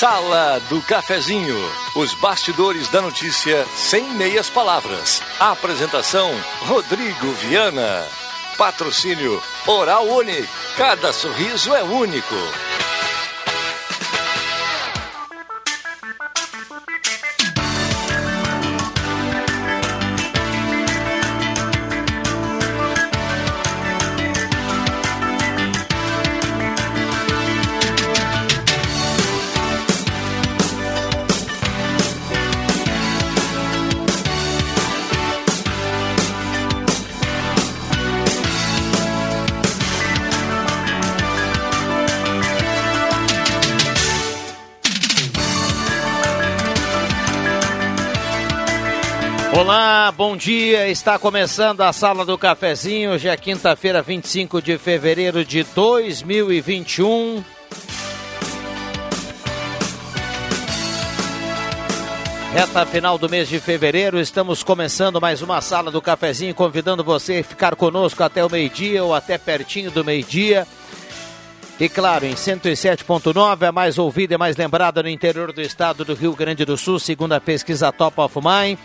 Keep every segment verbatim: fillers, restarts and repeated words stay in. Sala do Cafezinho, os bastidores da notícia sem meias palavras. Apresentação, Rodrigo Viana. Patrocínio, Oral Unique. Cada sorriso é único. Olá, bom dia, está começando a Sala do Cafezinho, hoje é quinta-feira, vinte e cinco de fevereiro de dois mil e vinte e um. Reta final do mês de fevereiro, estamos começando mais uma Sala do Cafezinho, convidando você a ficar conosco até o meio-dia ou até pertinho do meio-dia. E claro, em cento e sete ponto nove, a mais ouvida e mais lembrada no interior do estado do Rio Grande do Sul, segundo a pesquisa Top of Mind.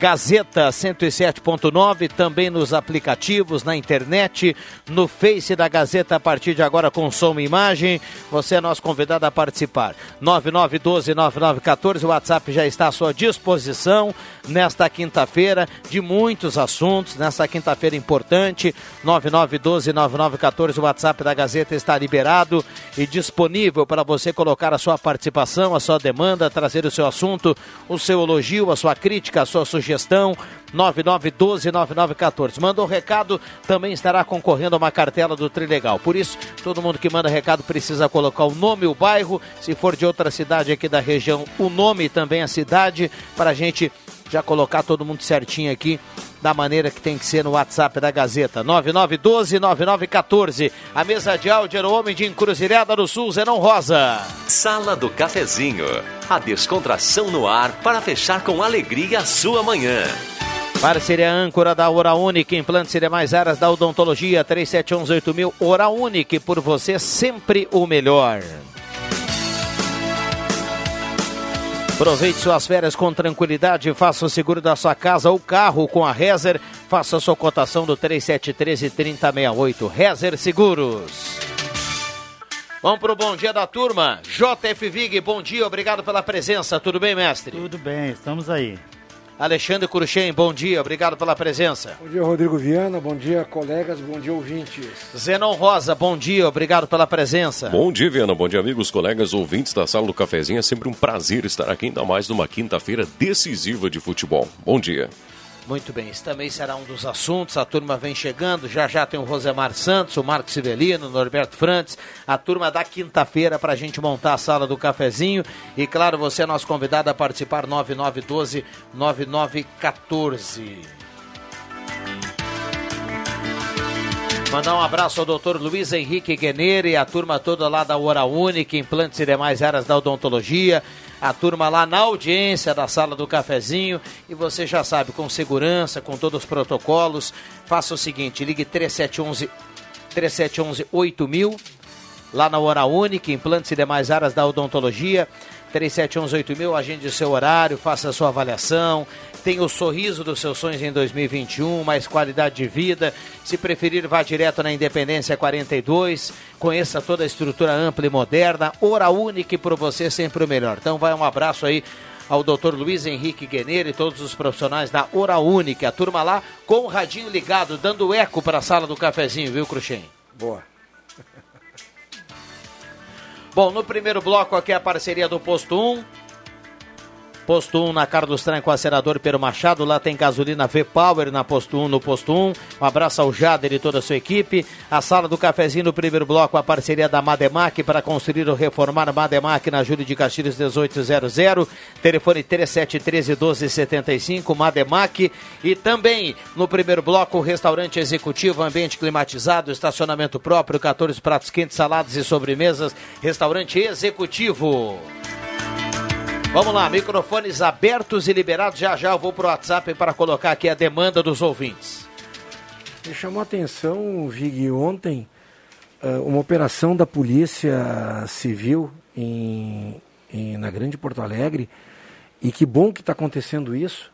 Gazeta cento e sete ponto nove, também nos aplicativos, na internet, no Face da Gazeta, a partir de agora com som e imagem. Você é nosso convidado a participar. nove nove um dois, nove nove um quatro, o WhatsApp já está à sua disposição nesta quinta-feira, de muitos assuntos, nesta quinta-feira importante. nove nove um dois, nove nove um quatro, o WhatsApp da Gazeta está liberado e disponível para você colocar a sua participação, a sua demanda, trazer o seu assunto, o seu elogio, a sua crítica, a sua sugestão. Gestão nove nove um dois, nove nove um quatro. Manda um recado, também estará concorrendo a uma cartela do Trilegal. Por isso, todo mundo que manda recado precisa colocar o nome e o bairro. Se for de outra cidade aqui da região, o nome e também a cidade, para a gente já colocar todo mundo certinho aqui, da maneira que tem que ser no WhatsApp da Gazeta. nove nove um dois, nove nove um quatro. A mesa de áudio era o homem de Encruzilhada do Sul, Zenão Rosa. Sala do Cafezinho. A descontração no ar para fechar com alegria a sua manhã. Parceria âncora da Oral Unique, implantes e demais áreas da odontologia, três sete um, oito mil. Oral Unique, por você sempre o melhor. Aproveite suas férias com tranquilidade, faça o seguro da sua casa ou carro com a Rezer. Faça a sua cotação do três sete três, três zero seis oito. Rezer Seguros. Vamos para o bom dia da turma. J F Vig, bom dia, obrigado pela presença. Tudo bem, mestre? Tudo bem, estamos aí. Alexandre Curuxem, bom dia, obrigado pela presença. Bom dia, Rodrigo Viana, bom dia, colegas, bom dia, ouvintes. Zenão Rosa, bom dia, obrigado pela presença. Bom dia, Viana, bom dia, amigos, colegas, ouvintes da Sala do Cafezinho. É sempre um prazer estar aqui, ainda mais numa quinta-feira decisiva de futebol. Bom dia. Muito bem, isso também será um dos assuntos, a turma vem chegando, já já tem o Rosemar Santos, o Marcos Ivelino, o Norberto Frantz, a turma da quinta-feira para a gente montar a Sala do Cafezinho e claro, você é nosso convidado a participar, nove nove um dois, nove nove um quatro. Mandar um abraço ao doutor Luiz Henrique Gueneri, a turma toda lá da Oral Unique, implantes e demais áreas da odontologia, a turma lá na audiência da Sala do Cafezinho, e você já sabe, com segurança, com todos os protocolos, faça o seguinte, ligue três sete um um, três sete um um oito mil, lá na Oral Unique, implantes e demais áreas da odontologia, três sete um um oito mil, agende o seu horário, faça a sua avaliação, tenha o sorriso dos seus sonhos em dois mil e vinte e um, mais qualidade de vida, se preferir vá direto na Independência quarenta e dois, conheça toda a estrutura ampla e moderna, Oral Unique, por você sempre o melhor. Então vai um abraço aí ao doutor Luiz Henrique Gueneri e todos os profissionais da Oral Unique, a turma lá com o radinho ligado, dando eco para a Sala do Cafezinho, viu, Cruxem? Boa. Bom, no primeiro bloco aqui é a parceria do Posto um. Posto um na Carlos Tranco com a Senador Pero Machado. Lá tem gasolina V-Power na Posto um, no Posto um. Um abraço ao Jader e toda a sua equipe. A Sala do Cafezinho no primeiro bloco, a parceria da Mademaq para construir ou reformar Mademaq na Júlio de Castilhos dezoito zero zero. Telefone três sete um três, um dois sete cinco, Mademaq. E também no primeiro bloco, o restaurante executivo, ambiente climatizado, estacionamento próprio, catorze pratos quentes, saladas e sobremesas. Restaurante executivo. Vamos lá, microfones abertos e liberados. Já já eu vou para o WhatsApp para colocar aqui a demanda dos ouvintes. Me chamou a atenção, Vig, ontem, uma operação da Polícia Civil em em, na Grande Porto Alegre. E que bom que está acontecendo isso,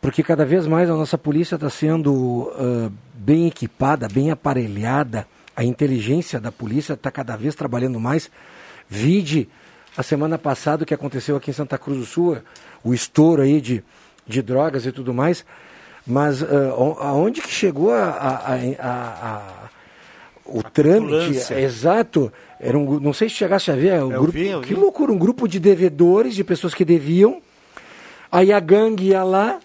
porque cada vez mais a nossa polícia está sendo uh, bem equipada, bem aparelhada. A inteligência da polícia está cada vez trabalhando mais. Vide a semana passada o que aconteceu aqui em Santa Cruz do Sul, o estouro aí de, de drogas e tudo mais. Mas uh, aonde que chegou a, a, a, a, a, o a trâmite? Exato. Era um, não sei se chegasse a ver. O eu grupo, vi, eu que vi. Loucura, um grupo de devedores, de pessoas que deviam. Aí a gangue ia lá,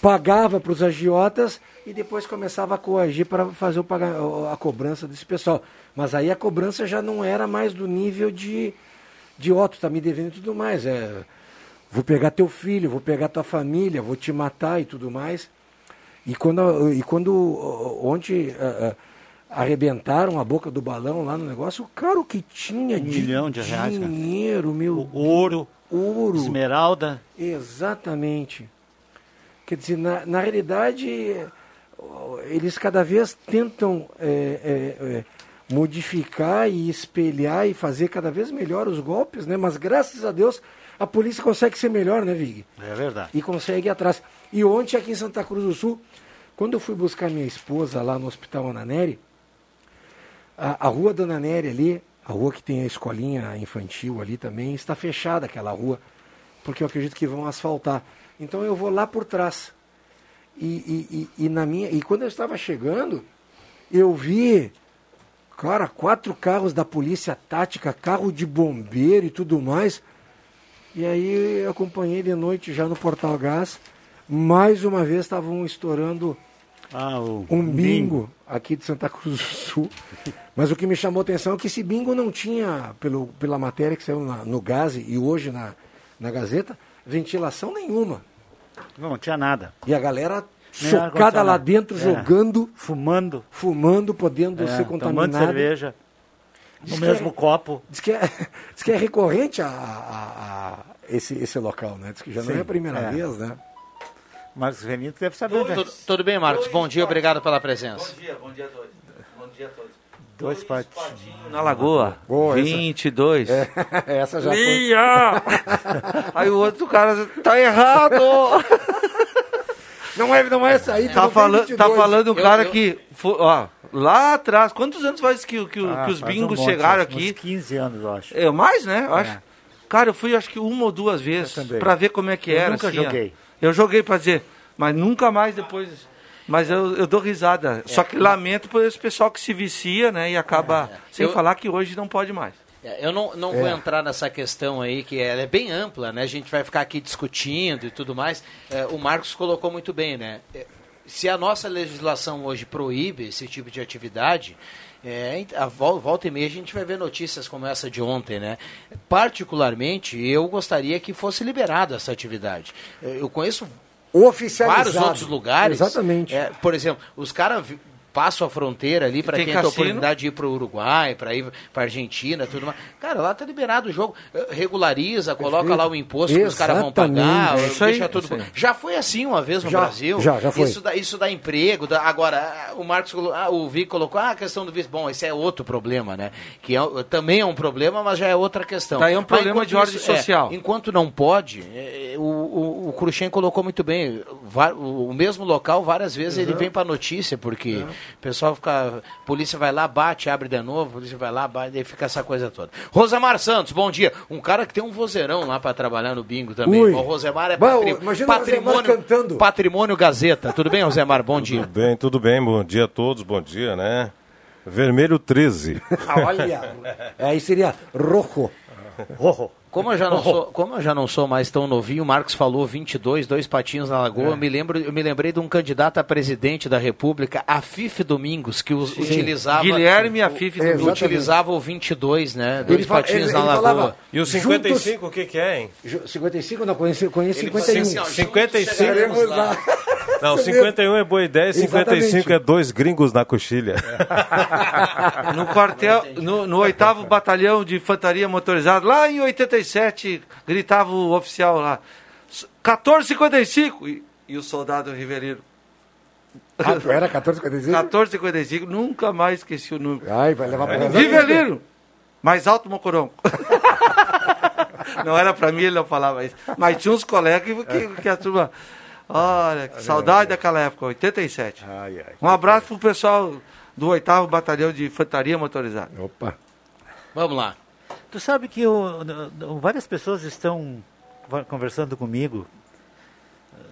pagava para os agiotas e depois começava a coagir para fazer o pagar, a cobrança desse pessoal. Mas aí a cobrança já não era mais do nível de, de ó, tu tá me devendo e tudo mais. É, vou pegar teu filho, vou pegar tua família, vou te matar e tudo mais. E quando, e quando ontem uh, uh, arrebentaram a boca do balão lá no negócio, cara, o que tinha um de milhão de reais, dinheiro, cara. Meu... O ouro. Ouro. Esmeralda. Exatamente. Quer dizer, na, na realidade, eles cada vez tentam é, é, é, modificar e espelhar e fazer cada vez melhor os golpes, né? Mas graças a Deus a polícia consegue ser melhor, né, Vig? É verdade. E consegue ir atrás. E ontem aqui em Santa Cruz do Sul, quando eu fui buscar minha esposa lá no Hospital Ana Nery, a, a rua da Ana Nery ali, a rua que tem a escolinha infantil ali também, está fechada aquela rua, porque eu acredito que vão asfaltar. Então eu vou lá por trás. E, e, e, e, na minha, e quando eu estava chegando, eu vi, cara, quatro carros da polícia tática, carro de bombeiro e tudo mais. E aí eu acompanhei de noite já no Portal Gás. Mais uma vez estavam estourando ah, o um bingo, bingo aqui de Santa Cruz do Sul. Mas o que me chamou a atenção é que esse bingo não tinha, pelo, pela matéria que saiu na, no Gás e hoje na, na Gazeta, ventilação nenhuma. Não, não tinha nada. E a galera nem socada lá dentro, é. jogando. Fumando. Fumando, podendo é, ser contaminada. Tomando cerveja. Diz no mesmo é, copo. Diz que, é, diz que é recorrente a, a, a esse, esse local, né? Diz que já Sim, não é a primeira é. vez, né? Marcos Ivelino deve saber. Tudo, tudo, tudo bem, Marcos? Dois bom dia, obrigado pela presença. Bom dia, bom dia a todos. Bom dia a todos. Dois, dois patinhos na Lagoa. Boa, vinte e dois. Essa, é, essa já Linha! Foi. Aí o outro cara, tá errado! Não é, não é essa aí. Tá, falando, tá falando um cara eu, eu... que... Ó, lá atrás, quantos anos faz que, que, ah, que os bingos um monte, chegaram acho, aqui? Uns quinze anos, eu acho. É, mais, né? Eu é. acho. Cara, eu fui acho que uma ou duas vezes pra ver como é que eu era. Eu nunca assim, joguei. Ó. Eu joguei pra dizer, mas nunca mais depois... Mas eu, eu dou risada. É. Só que lamento por esse pessoal que se vicia, né? E acaba... É, é. Sem eu, falar que hoje não pode mais. Eu não, não é. vou entrar nessa questão aí, que ela é bem ampla, né? A gente vai ficar aqui discutindo e tudo mais. É, o Marcos colocou muito bem, né? Se a nossa legislação hoje proíbe esse tipo de atividade... É, a volta e meia a gente vai ver notícias como essa de ontem, né? Particularmente, eu gostaria que fosse liberada essa atividade. Eu conheço... Oficializado. Vários outros lugares. Exatamente. É, por exemplo, os caras passam a fronteira ali para quem tem a oportunidade de ir para o Uruguai, para ir para Argentina, tudo mais. Cara, lá está liberado o jogo. Regulariza, coloca Perfeito. Lá o imposto que os caras vão pagar. Isso deixa aí, tudo. Isso já foi assim uma vez no já, Brasil. Já, já foi. Isso dá, isso dá emprego. Dá... Agora, o Marcos, ah, o Vig colocou ah, a questão do visto. Bom, esse é outro problema, né? Que é, também é um problema, mas já é outra questão. Tá, é um problema de ordem social. É, enquanto não pode, é, o, o, o Curuxem colocou muito bem. O, o mesmo local, várias vezes, uhum. ele vem para notícia, porque... Uhum. O pessoal fica... A polícia vai lá, bate, abre de novo, a polícia vai lá, bate, e fica essa coisa toda. Rosemar Santos, bom dia. Um cara que tem um vozeirão lá pra trabalhar no bingo também. Ui. O Rosemar é patri... Imagina patrimônio... Rosemar cantando. Patrimônio Gazeta. Tudo bem, Rosemar? Bom dia. Tudo bem, tudo bem. Bom dia a todos, bom dia, né? Vermelho treze. Olha, aí seria rojo. Rojo. Como eu, já não sou, como eu já não sou mais tão novinho, o Marcos falou vinte e dois, dois patinhos na Lagoa. É. Eu, me lembro, eu me lembrei de um candidato a presidente da República, Afif Domingos, que Sim. utilizava... Guilherme Afif Domingos. É, utilizava o vinte e dois, né? Dois ele patinhos fala, ele, na ele Lagoa. Falava, e o cinquenta e cinco, juntos... o que que é, hein? cinquenta e cinco? Não, conheci, conheci cinquenta e um. Assim, ó, cinquenta e cinco... Lá. Não, cinquenta e um é boa ideia, cinquenta e cinco Exatamente. É dois gringos na coxilha. É. No quartel, no, no oitavo batalhão de infantaria motorizada, lá em oitenta e sete, gritava o oficial lá, quatorze e cinquenta e cinco, e, e o soldado Riverino. Ah, era quatorze e cinquenta e cinco? quatorze e cinquenta e cinco, nunca mais esqueci o número. Ai, vai levar pra é. Riverino, mais alto, Mocorongo. Não era para mim, ele não falava isso. Mas tinha uns colegas que, que a turma... Olha, que saudade daquela época, oitenta e sete. Ai, ai, um abraço para o pessoal do oitavo Batalhão de Infantaria Motorizada. Opa! Vamos lá. Tu sabe que eu, várias pessoas estão conversando comigo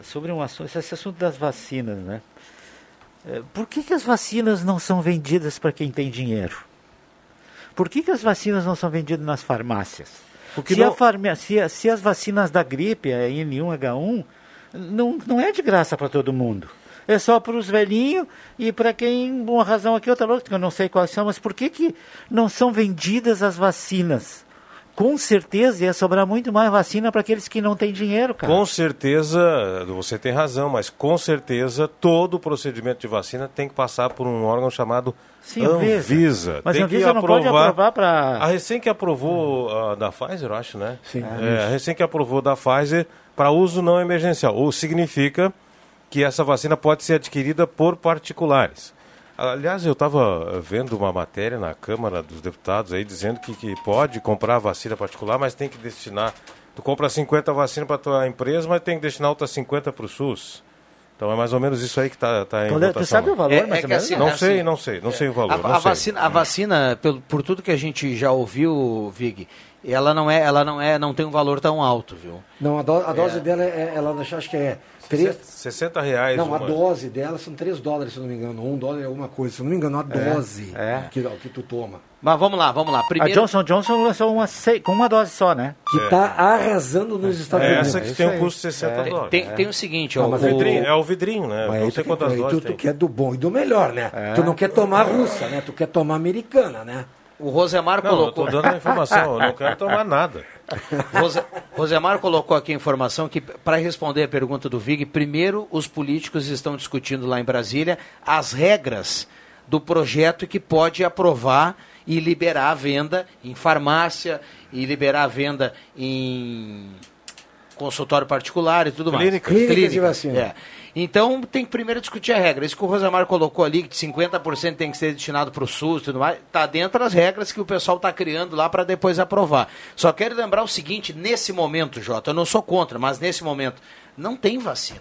sobre um assunto, esse assunto das vacinas, né? Por que que as vacinas não são vendidas para quem tem dinheiro? Por que que as vacinas não são vendidas nas farmácias? Se, não... a farmácia, se as vacinas da gripe, a N um H um... Não, não é de graça para todo mundo. É só para os velhinhos e para quem, uma razão aqui, outra louca, que eu não sei quais são, mas por que que não são vendidas as vacinas? Com certeza ia sobrar muito mais vacina para aqueles que não têm dinheiro, cara. Com certeza, você tem razão, mas com certeza todo o procedimento de vacina tem que passar por um órgão chamado Sim, Anvisa. Mas tem a Anvisa que aprovar... não pode aprovar para... A recém que aprovou hum. a da Pfizer, eu acho, né? Sim. É, a recém que aprovou da Pfizer para uso não emergencial. Ou significa que essa vacina pode ser adquirida por particulares. Aliás, eu estava vendo uma matéria na Câmara dos Deputados aí dizendo que, que pode comprar vacina particular, mas tem que destinar... Tu compra cinquenta vacinas para a tua empresa, mas tem que destinar outras cinquenta para o SUS. Então é mais ou menos isso aí que está tá em então, votação. Tu sabe o valor? É, mas é que assim, não, é sei, assim, não sei, não sei, não é. sei o valor. A, a, vacina, a vacina, por, por tudo que a gente já ouviu, Vig... Ela não é, ela não é, não tem um valor tão alto, viu? Não, a, do, a dose é. dela, é, ela acho que é... três, sessenta reais. Não, uma... a dose dela são três dólares, se não me engano. Um dólar é alguma coisa, se não me engano, a é, dose é. Que, que tu toma. Mas vamos lá, vamos lá. Primeiro... A Johnson Johnson lançou uma, com uma dose só, né? Que está é. arrasando nos Estados é Unidos. Essa que é tem um custo de sessenta dólares. Tem, é. tem o seguinte... Não, ó, o... Vidrinho, é o vidrinho, né? Mas não sei quantas doses tu, tem. Tu quer do bom e do melhor, né? É. Tu não quer tomar russa, né? Tu quer tomar americana, né? O Rosemar não, colocou... Não, eu estou dando a informação, eu não quero tomar nada. Rose... Rosemar colocou aqui a informação que, para responder a pergunta do Vig, primeiro os políticos estão discutindo lá em Brasília as regras do projeto que pode aprovar e liberar a venda em farmácia, e liberar a venda em consultório particular e tudo mais. Clínica, Clínica, Clínica de vacina. É. Então, tem que primeiro discutir a regra. Isso que o Rosemar colocou ali, que cinquenta por cento tem que ser destinado para o SUS e tudo mais, está dentro das regras que o pessoal está criando lá para depois aprovar. Só quero lembrar o seguinte, nesse momento, Jota, eu não sou contra, mas nesse momento, não tem vacina.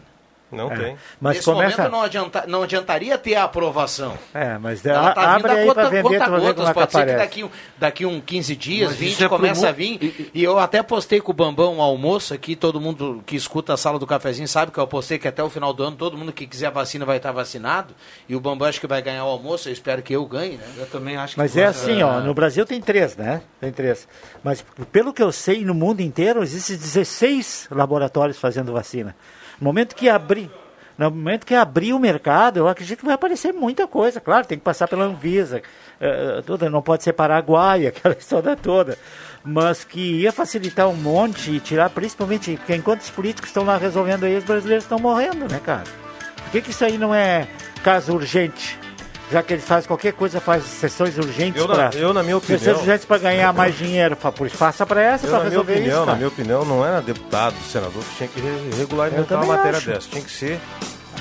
Não é. tem. Mas nesse começa... momento não, adianta, não adiantaria ter a aprovação. É, mas ela está vindo a conta, vender, conta gotas. Pode ser que daqui, daqui uns quinze dias, mas vinte, é começa pro... a vir. E, e eu até postei com o Bambão um almoço aqui. Todo mundo que escuta a Sala do Cafezinho sabe que eu postei que até o final do ano todo mundo que quiser vacina vai estar vacinado. E o Bambão acho que vai ganhar o almoço. Eu espero que eu ganhe, né? Eu também acho que... Mas é assim, ó, no Brasil tem três, né? Tem três. Mas pelo que eu sei, no mundo inteiro existem dezesseis laboratórios fazendo vacina. No momento que abrir, no momento que abrir o mercado, eu acredito que vai aparecer muita coisa. Claro, tem que passar pela Anvisa, uh, toda, não pode ser Paraguai, aquela história toda. Mas que ia facilitar um monte e tirar, principalmente, porque enquanto os políticos estão lá resolvendo aí, os brasileiros estão morrendo, né, cara? Por que que isso aí não é caso urgente? Já que eles fazem qualquer coisa, faz sessões urgentes para... Eu, na minha opinião... Sessões urgentes para ganhar mais dinheiro. Faça para essa, para resolver opinião, isso, cara. Na minha opinião, não era deputado, senador, que tinha que regulamentar uma matéria acho. dessa. Tinha que ser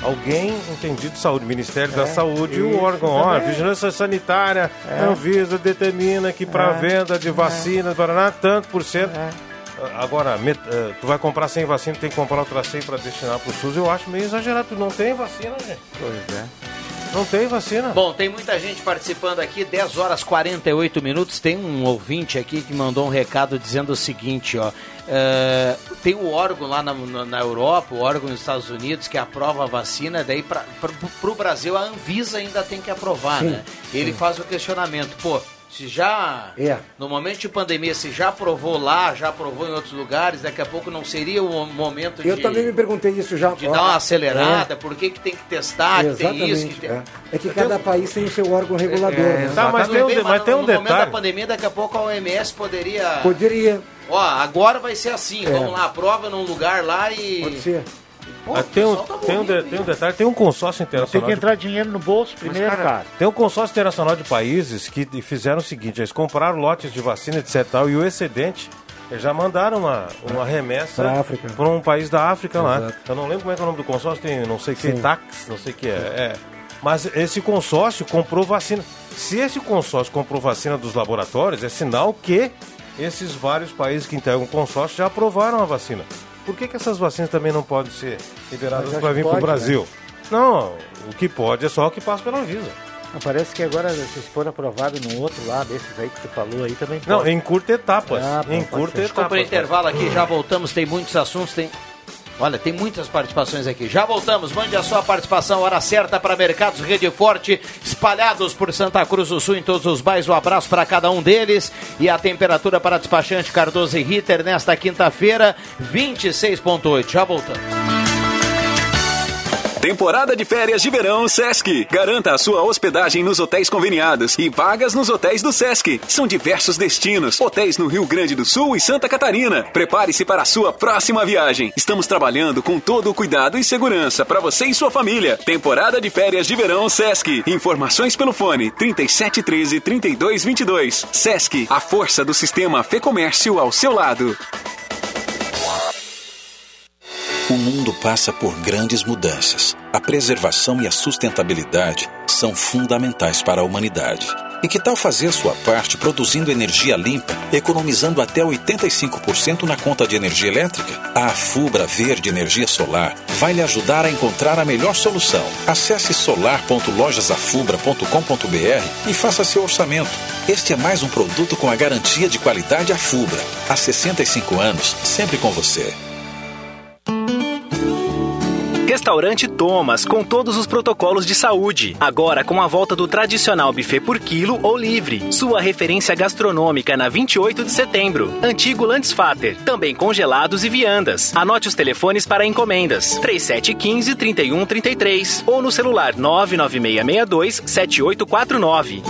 alguém entendido de saúde. Ministério é, da Saúde e o órgão. Ó, Vigilância Sanitária, é. Anvisa, determina que para é. venda de vacinas, é. tanto por cento... É. Agora, met... tu vai comprar sem vacina, tem que comprar outra cem para destinar para o SUS. Eu acho meio exagerado. Tu não tem vacina, gente. Pois é. Não tem vacina. Bom, tem muita gente participando aqui, dez horas e quarenta e oito minutos. Tem um ouvinte aqui que mandou um recado dizendo o seguinte, ó. É, tem um órgão lá na, na Europa, o órgão nos Estados Unidos que aprova a vacina, daí para o Brasil a Anvisa ainda tem que aprovar, sim, né? Ele sim. faz o questionamento, pô, se já, é. no momento de pandemia, se já aprovou lá, já aprovou em outros lugares, daqui a pouco não seria o momento de... Eu também me perguntei isso já. De dar uma acelerada, é. por que que tem que testar, que tem isso... Que tem... É. é que cada país tem o seu órgão regulador. É, né? tá, mas, tem bem, um, mas, mas tem um no detalhe... No momento da pandemia, daqui a pouco a O M S poderia... Poderia. Ó, agora vai ser assim, é. vamos lá, aprova num lugar lá e... Pode ser. Pô, ah, tem, um, tá tem, um de, tem um detalhe, tem um consórcio internacional. Tem que entrar de... dinheiro no bolso primeiro, mas, cara, cara. Tem um consórcio internacional de países que fizeram o seguinte: eles compraram lotes de vacina, etcétera. E o excedente, eles já mandaram uma, uma remessa para um país da África lá. Exato. Eu não lembro como é que é o nome do consórcio, tem não sei o que, T A C S, não sei o que é. é. Mas esse consórcio comprou vacina. Se esse consórcio comprou vacina dos laboratórios, é sinal que esses vários países que integram o consórcio já aprovaram a vacina. Por que que essas vacinas também não podem ser liberadas para vir para o Brasil? Né? Não, o que pode é só o que passa pela Anvisa. Ah, parece que agora, se for aprovado no outro lado, esses aí que você falou aí também pode. Não, em curta etapas. Ah, em curta etapas. Desculpa o intervalo aqui, já voltamos, tem muitos assuntos, tem... Olha, tem muitas participações aqui. Já voltamos, mande a sua participação, hora certa para Mercados Rede Forte, espalhados por Santa Cruz do Sul, em todos os bairros. Um abraço para cada um deles. E a temperatura para Despachante Cardoso e Ritter nesta quinta-feira, vinte e seis vírgula oito. Já voltamos. Temporada de férias de verão SESC. Garanta a sua hospedagem nos hotéis conveniados e vagas nos hotéis do SESC. São diversos destinos, hotéis no Rio Grande do Sul e Santa Catarina. Prepare-se para a sua próxima viagem. Estamos trabalhando com todo o cuidado e segurança para você e sua família. Temporada de férias de verão SESC. Informações pelo fone trinta e sete treze, trinta e dois vinte e dois. SESC, a força do sistema Fecomércio ao seu lado. O mundo passa por grandes mudanças. A preservação e a sustentabilidade são fundamentais para a humanidade. E que tal fazer sua parte produzindo energia limpa, economizando até oitenta e cinco por cento na conta de energia elétrica? A Afubra Verde Energia Solar vai lhe ajudar a encontrar a melhor solução. Acesse solar ponto lojas afubra ponto com ponto b r e faça seu orçamento. Este é mais um produto com a garantia de qualidade Afubra. Há sessenta e cinco anos, sempre com você. Restaurante Thomas, com todos os protocolos de saúde. Agora com a volta do tradicional buffet por quilo ou livre. Sua referência gastronômica na vinte e oito de setembro. Antigo Landsfater, também congelados e viandas. Anote os telefones para encomendas. trinta e sete quinze, trinta e um trinta e três ou no celular nove nove seis seis dois sete oito quatro nove.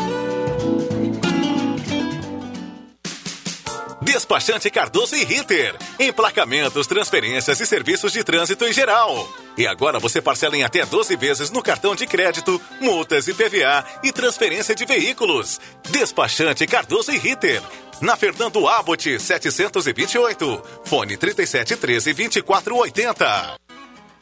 Despachante Cardoso e Ritter. Emplacamentos, transferências e serviços de trânsito em geral. E agora você parcela em até doze vezes no cartão de crédito, multas, I P V A e transferência de veículos. Despachante Cardoso e Ritter. Na Fernando Abbott, setecentos e vinte e oito. Fone trinta e sete treze, vinte e quatro oitenta.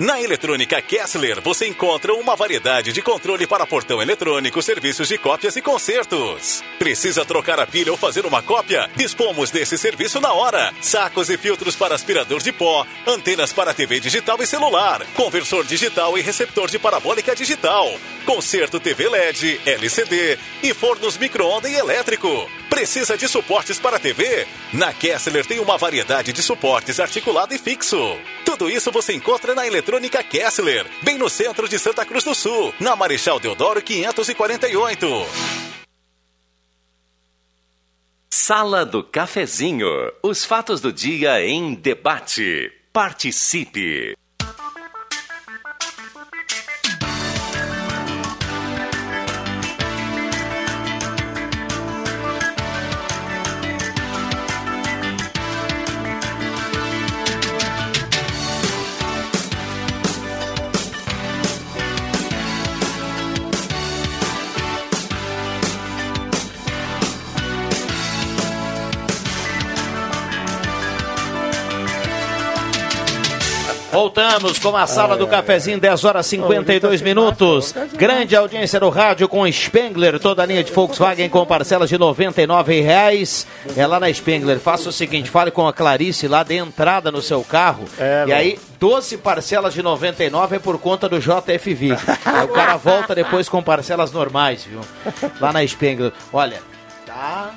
Na Eletrônica Kessler, você encontra uma variedade de controle para portão eletrônico, serviços de cópias e consertos. Precisa trocar a pilha ou fazer uma cópia? Dispomos desse serviço na hora. Sacos e filtros para aspirador de pó, antenas para T V digital e celular, conversor digital e receptor de parabólica digital, conserto T V L E D, L C D e fornos micro-ondas e elétrico. Precisa de suportes para T V? Na Kessler tem uma variedade de suportes articulado e fixo. Tudo isso você encontra na Eletrônica Kessler, bem no centro de Santa Cruz do Sul, na Marechal Deodoro quinhentos e quarenta e oito. Sala do Cafezinho, os fatos do dia em debate. Participe! Voltamos com a Sala do Cafezinho, dez horas e cinquenta e dois minutos. Grande audiência no rádio com Spengler, toda a linha de Volkswagen com parcelas de noventa e nove reais. É lá na Spengler. Faça o seguinte, fale com a Clarice lá de entrada no seu carro. É, e aí, doze parcelas de noventa e nove é por conta do J F Vig. Aí o cara volta depois com parcelas normais, viu? Lá na Spengler. Olha, tá...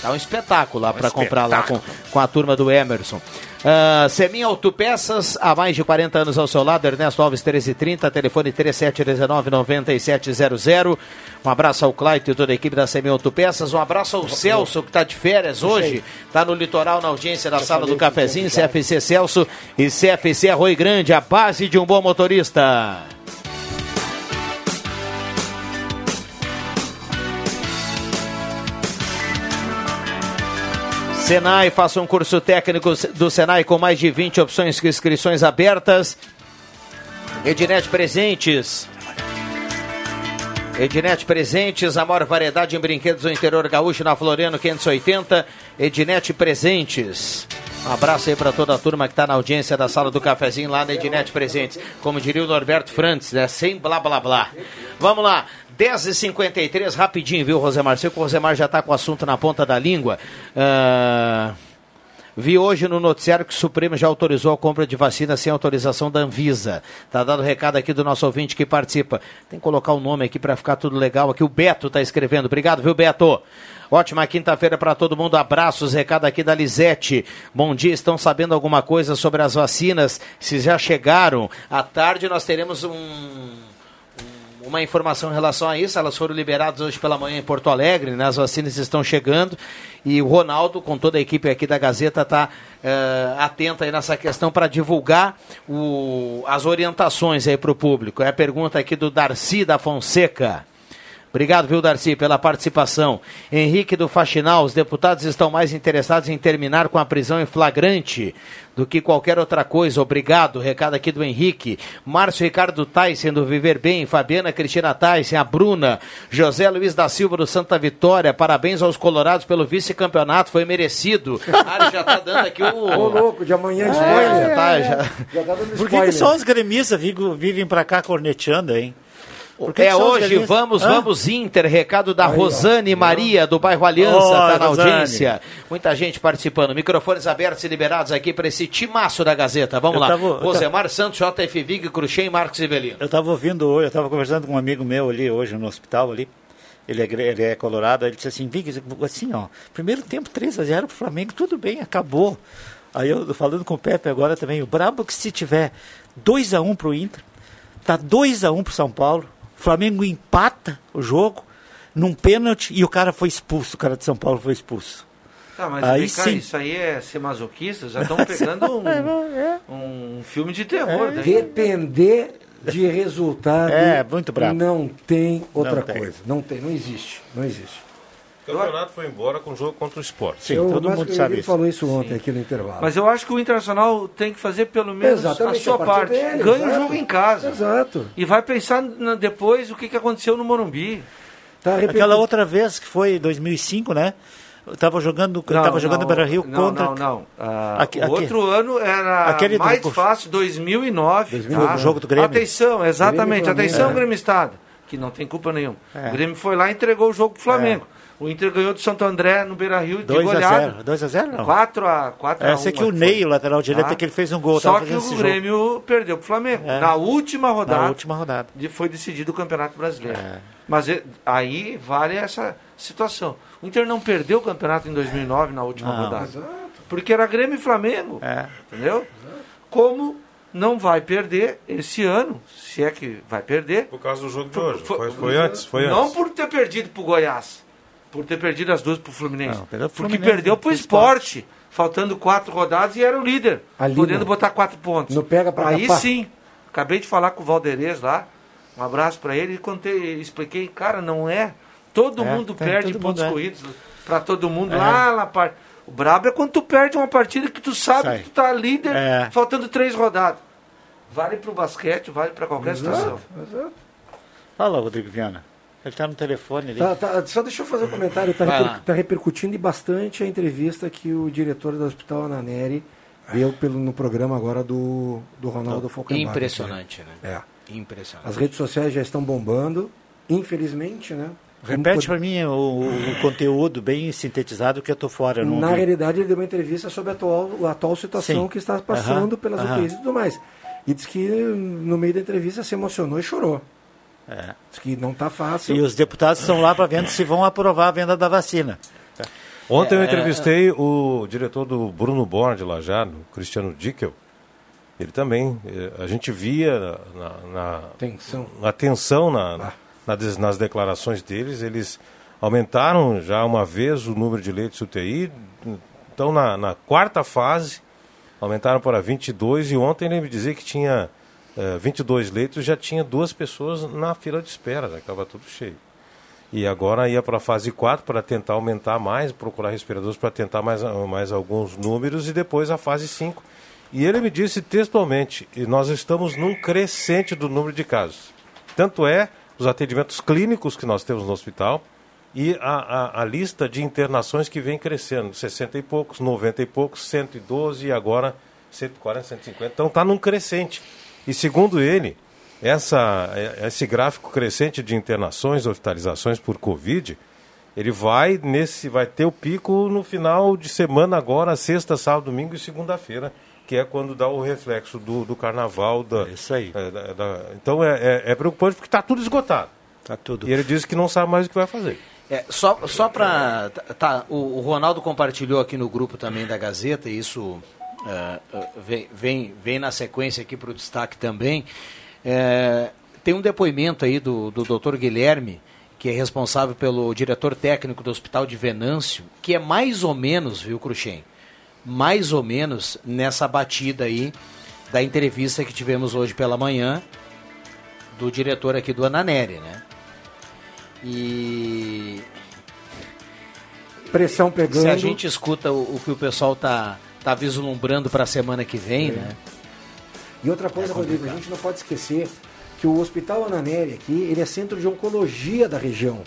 Dá um espetáculo lá um para comprar lá com, com a turma do Emerson. Uh, Seminha Autopeças, há mais de quarenta anos ao seu lado. Ernesto Alves, treze e trinta, telefone trinta e sete dezenove, noventa e sete zero zero. Um abraço ao Clayton e toda a equipe da Seminha Autopeças. Um abraço ao Celso, que está de férias hoje. Está no litoral, na audiência da Sala do Cafezinho. C F C Celso e C F C Arroio Grande, a base de um bom motorista. Senai, faça um curso técnico do Senai com mais de vinte opções e inscrições abertas. Ednete Presentes. Ednete Presentes, a maior variedade em brinquedos do interior gaúcho, na Floriano quinhentos e oitenta. Ednete Presentes. Um abraço aí para toda a turma que está na audiência da Sala do Cafezinho lá na Ednete Presentes. Como diria o Norberto Frantz, né? Sem blá blá blá. Vamos lá. dez e cinquenta e três, rapidinho, viu, Rosemar? Sei que o Rosemar já está com o assunto na ponta da língua. Uh, vi hoje no noticiário que o Supremo já autorizou a compra de vacina sem autorização da Anvisa. Está dado o recado aqui do nosso ouvinte que participa. Tem que colocar o nome aqui para ficar tudo legal. Aqui o Beto está escrevendo. Obrigado, viu, Beto? Ótima quinta-feira para todo mundo, abraços, recado aqui da Lisete. Bom dia, estão sabendo alguma coisa sobre as vacinas? Se já chegaram, à tarde nós teremos um... uma informação em relação a isso. Elas foram liberadas hoje pela manhã em Porto Alegre, né? As vacinas estão chegando e o Ronaldo, com toda a equipe aqui da Gazeta, está uh, atento aí nessa questão para divulgar o, as orientações aí para o público. É a pergunta aqui do Darcy da Fonseca. Obrigado, viu, Darcy, pela participação. Henrique do Faxinal, os deputados estão mais interessados em terminar com a prisão em flagrante do que qualquer outra coisa. Obrigado, recado aqui do Henrique. Márcio Ricardo Taysen, do Viver Bem, Fabiana Cristina Taysen, a Bruna, José Luiz da Silva, do Santa Vitória, parabéns aos colorados pelo vice-campeonato, foi merecido. Ah, já tá dando aqui o... Ô, louco, de amanhã spoiler. É, já tá, já... Já tá dando spoiler. Por que, que só os gremistas vivem pra cá corneteando, hein? Porque é hoje, ali... vamos, Hã? vamos Inter, recado da Aí, Rosane ó. Maria, do bairro Aliança, oh, tá na Rosane. Audiência. Muita gente participando, microfones abertos e liberados aqui para esse timaço da Gazeta, vamos eu lá. Tava, Rosemar tava... Santos, J F Vig, Cruxem, Marcos Ivelino. Eu estava ouvindo hoje, eu estava conversando com um amigo meu ali hoje no hospital ali, ele é, ele é colorado, ele disse assim, Vig, assim ó, primeiro tempo três a zero pro Flamengo, tudo bem, acabou. Aí eu falando com o Pepe agora também, o brabo que se tiver dois a um pro Inter, tá dois a um pro São Paulo, Flamengo empata o jogo num pênalti e o cara foi expulso, o cara de São Paulo foi expulso. Tá, mas aí, cara, isso aí é ser masoquista, já estão pegando um, um filme de terror. É. Depender de resultado é, muito bravo. Não tem outra não coisa, tem. não tem, não existe, não existe. O campeonato foi embora com o jogo contra o Sport. Sim, eu, todo mundo sabe isso. Falou isso ontem Sim. aqui no intervalo. Mas eu acho que o Internacional tem que fazer pelo menos Exatamente, a sua a parte. Dele, ganha exato. o jogo em casa. Exato. E vai pensar na, depois o que, que aconteceu no Morumbi. Tá Aquela outra vez que foi em dois mil e cinco, né? Eu tava jogando no Beira-Rio contra... Não, não, não. Ah, aqui, o outro aqui. ano era Aquele mais do... fácil, dois mil e nove. dois mil e nove. Ah, o jogo do Grêmio. Atenção, exatamente. Grêmio atenção, é. Grêmio Estado. Que não tem culpa nenhuma. É. O Grêmio foi lá e entregou o jogo pro Flamengo. É. O Inter ganhou do Santo André no Beira-Rio de goleada. dois a zero, não. quatro a um. Essa é que o Ney, o lateral direito, é que ele fez um gol. Só que o Grêmio perdeu pro Flamengo. É. Na última rodada. Na última rodada. Foi decidido o Campeonato Brasileiro. É. Mas aí vale essa situação. O Inter não perdeu o Campeonato em dois mil e nove, na última não. rodada. Exato. Porque era Grêmio e Flamengo. É. Entendeu? Exato. Como... não vai perder esse ano, se é que vai perder. Por causa do jogo de hoje, foi, foi, foi antes, foi não antes. Não por ter perdido pro Goiás, por ter perdido as duas pro Fluminense, não, perdeu porque Fluminense, perdeu pro Sport, faltando quatro rodadas e era o líder, Ali, podendo não. botar quatro pontos. Não pega pra Aí capar. Sim, acabei de falar com o Valderez lá, um abraço para ele, e contei, expliquei, cara, não é, todo é, mundo tem, perde todo pontos mundo, corridos é. Para todo mundo é. lá na parte. O brabo é quando tu perde uma partida que tu sabe Sai. que tu tá líder, é. faltando três rodadas. Vale pro basquete, vale pra qualquer exato, situação. Exato. Fala, Rodrigo Viana. Ele tá no telefone ali. Tá, tá, só deixa eu fazer um comentário. Tá, reper, tá repercutindo bastante a entrevista que o diretor do hospital, Ana Nery, deu pelo, no programa agora do, do Ronaldo Falkenbach. Impressionante, né? É. Impressionante. As redes sociais já estão bombando, infelizmente, né? Repete para mim o, o conteúdo bem sintetizado que eu estou fora. Não Na vi. realidade, ele deu uma entrevista sobre a atual, a atual situação Sim. que está passando uhum. pelas uhum. U T Is e tudo mais. E diz que no meio da entrevista se emocionou e chorou. É. Diz que não está fácil. E os deputados estão lá para ver se vão aprovar a venda da vacina. Ontem é, eu entrevistei é... o diretor do Bruno Born de Lajado, Cristiano Dickel. Ele também. A gente via na, na tensão na... Tensão na, ah. Nas declarações deles, eles aumentaram já uma vez o número de leitos U T I, estão na, na quarta fase, aumentaram para vinte e dois, e ontem ele me dizia que tinha eh, vinte e dois leitos, já tinha duas pessoas na fila de espera, já estava tudo cheio. E agora ia para a fase quatro para tentar aumentar mais, procurar respiradores para tentar mais, mais alguns números, e depois a fase cinco. E ele me disse textualmente, e nós estamos num crescente do número de casos. Tanto é os atendimentos clínicos que nós temos no hospital e a, a, a lista de internações que vem crescendo, sessenta e poucos, noventa e poucos, cento e doze e agora cento e quarenta, cento e cinquenta. Então está num crescente. E segundo ele, essa, esse gráfico crescente de internações, hospitalizações por Covid, ele vai, nesse, vai ter o pico no final de semana agora, sexta, sábado, domingo e segunda-feira, que é quando dá o reflexo do, do carnaval. Da, é isso aí. É, da, da, então é, é, é preocupante porque está tudo esgotado. Tá tudo. E ele disse que não sabe mais o que vai fazer. É, só só para... Tá, o, o Ronaldo compartilhou aqui no grupo também da Gazeta, e isso uh, vem, vem, vem na sequência aqui para o destaque também. É, tem um depoimento aí do, do doutor Guilherme, que é responsável pelo diretor técnico do Hospital de Venâncio, que é mais ou menos, viu, Curuxem, mais ou menos nessa batida aí da entrevista que tivemos hoje pela manhã do diretor aqui do Ana Nery, né? E... pressão pegando. Se a gente escuta o, o que o pessoal tá, tá vislumbrando para a semana que vem, é. né? E outra coisa, é Rodrigo, a gente não pode esquecer que o Hospital Ana Nery aqui, ele é centro de oncologia da região.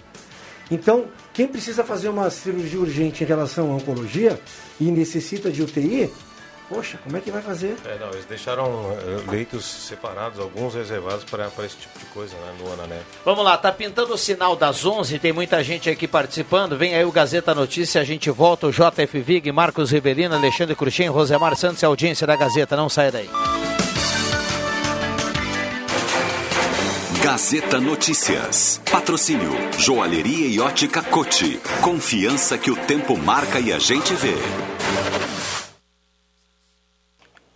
Então, quem precisa fazer uma cirurgia urgente em relação à oncologia e necessita de U T I, poxa, como é que vai fazer? É, não, eles deixaram leitos separados, alguns reservados para esse tipo de coisa, né, no Ana Nery. Vamos lá, tá pintando o sinal das onze, tem muita gente aqui participando, vem aí o Gazeta Notícia, a gente volta, o J F Vig, Marcos Ivelino, Alexandre Curuxem, Rosemar Santos, audiência da Gazeta, não sai daí. Gazeta Notícias. Patrocínio Joalheria e Ótica Cote. Confiança que o tempo marca e a gente vê.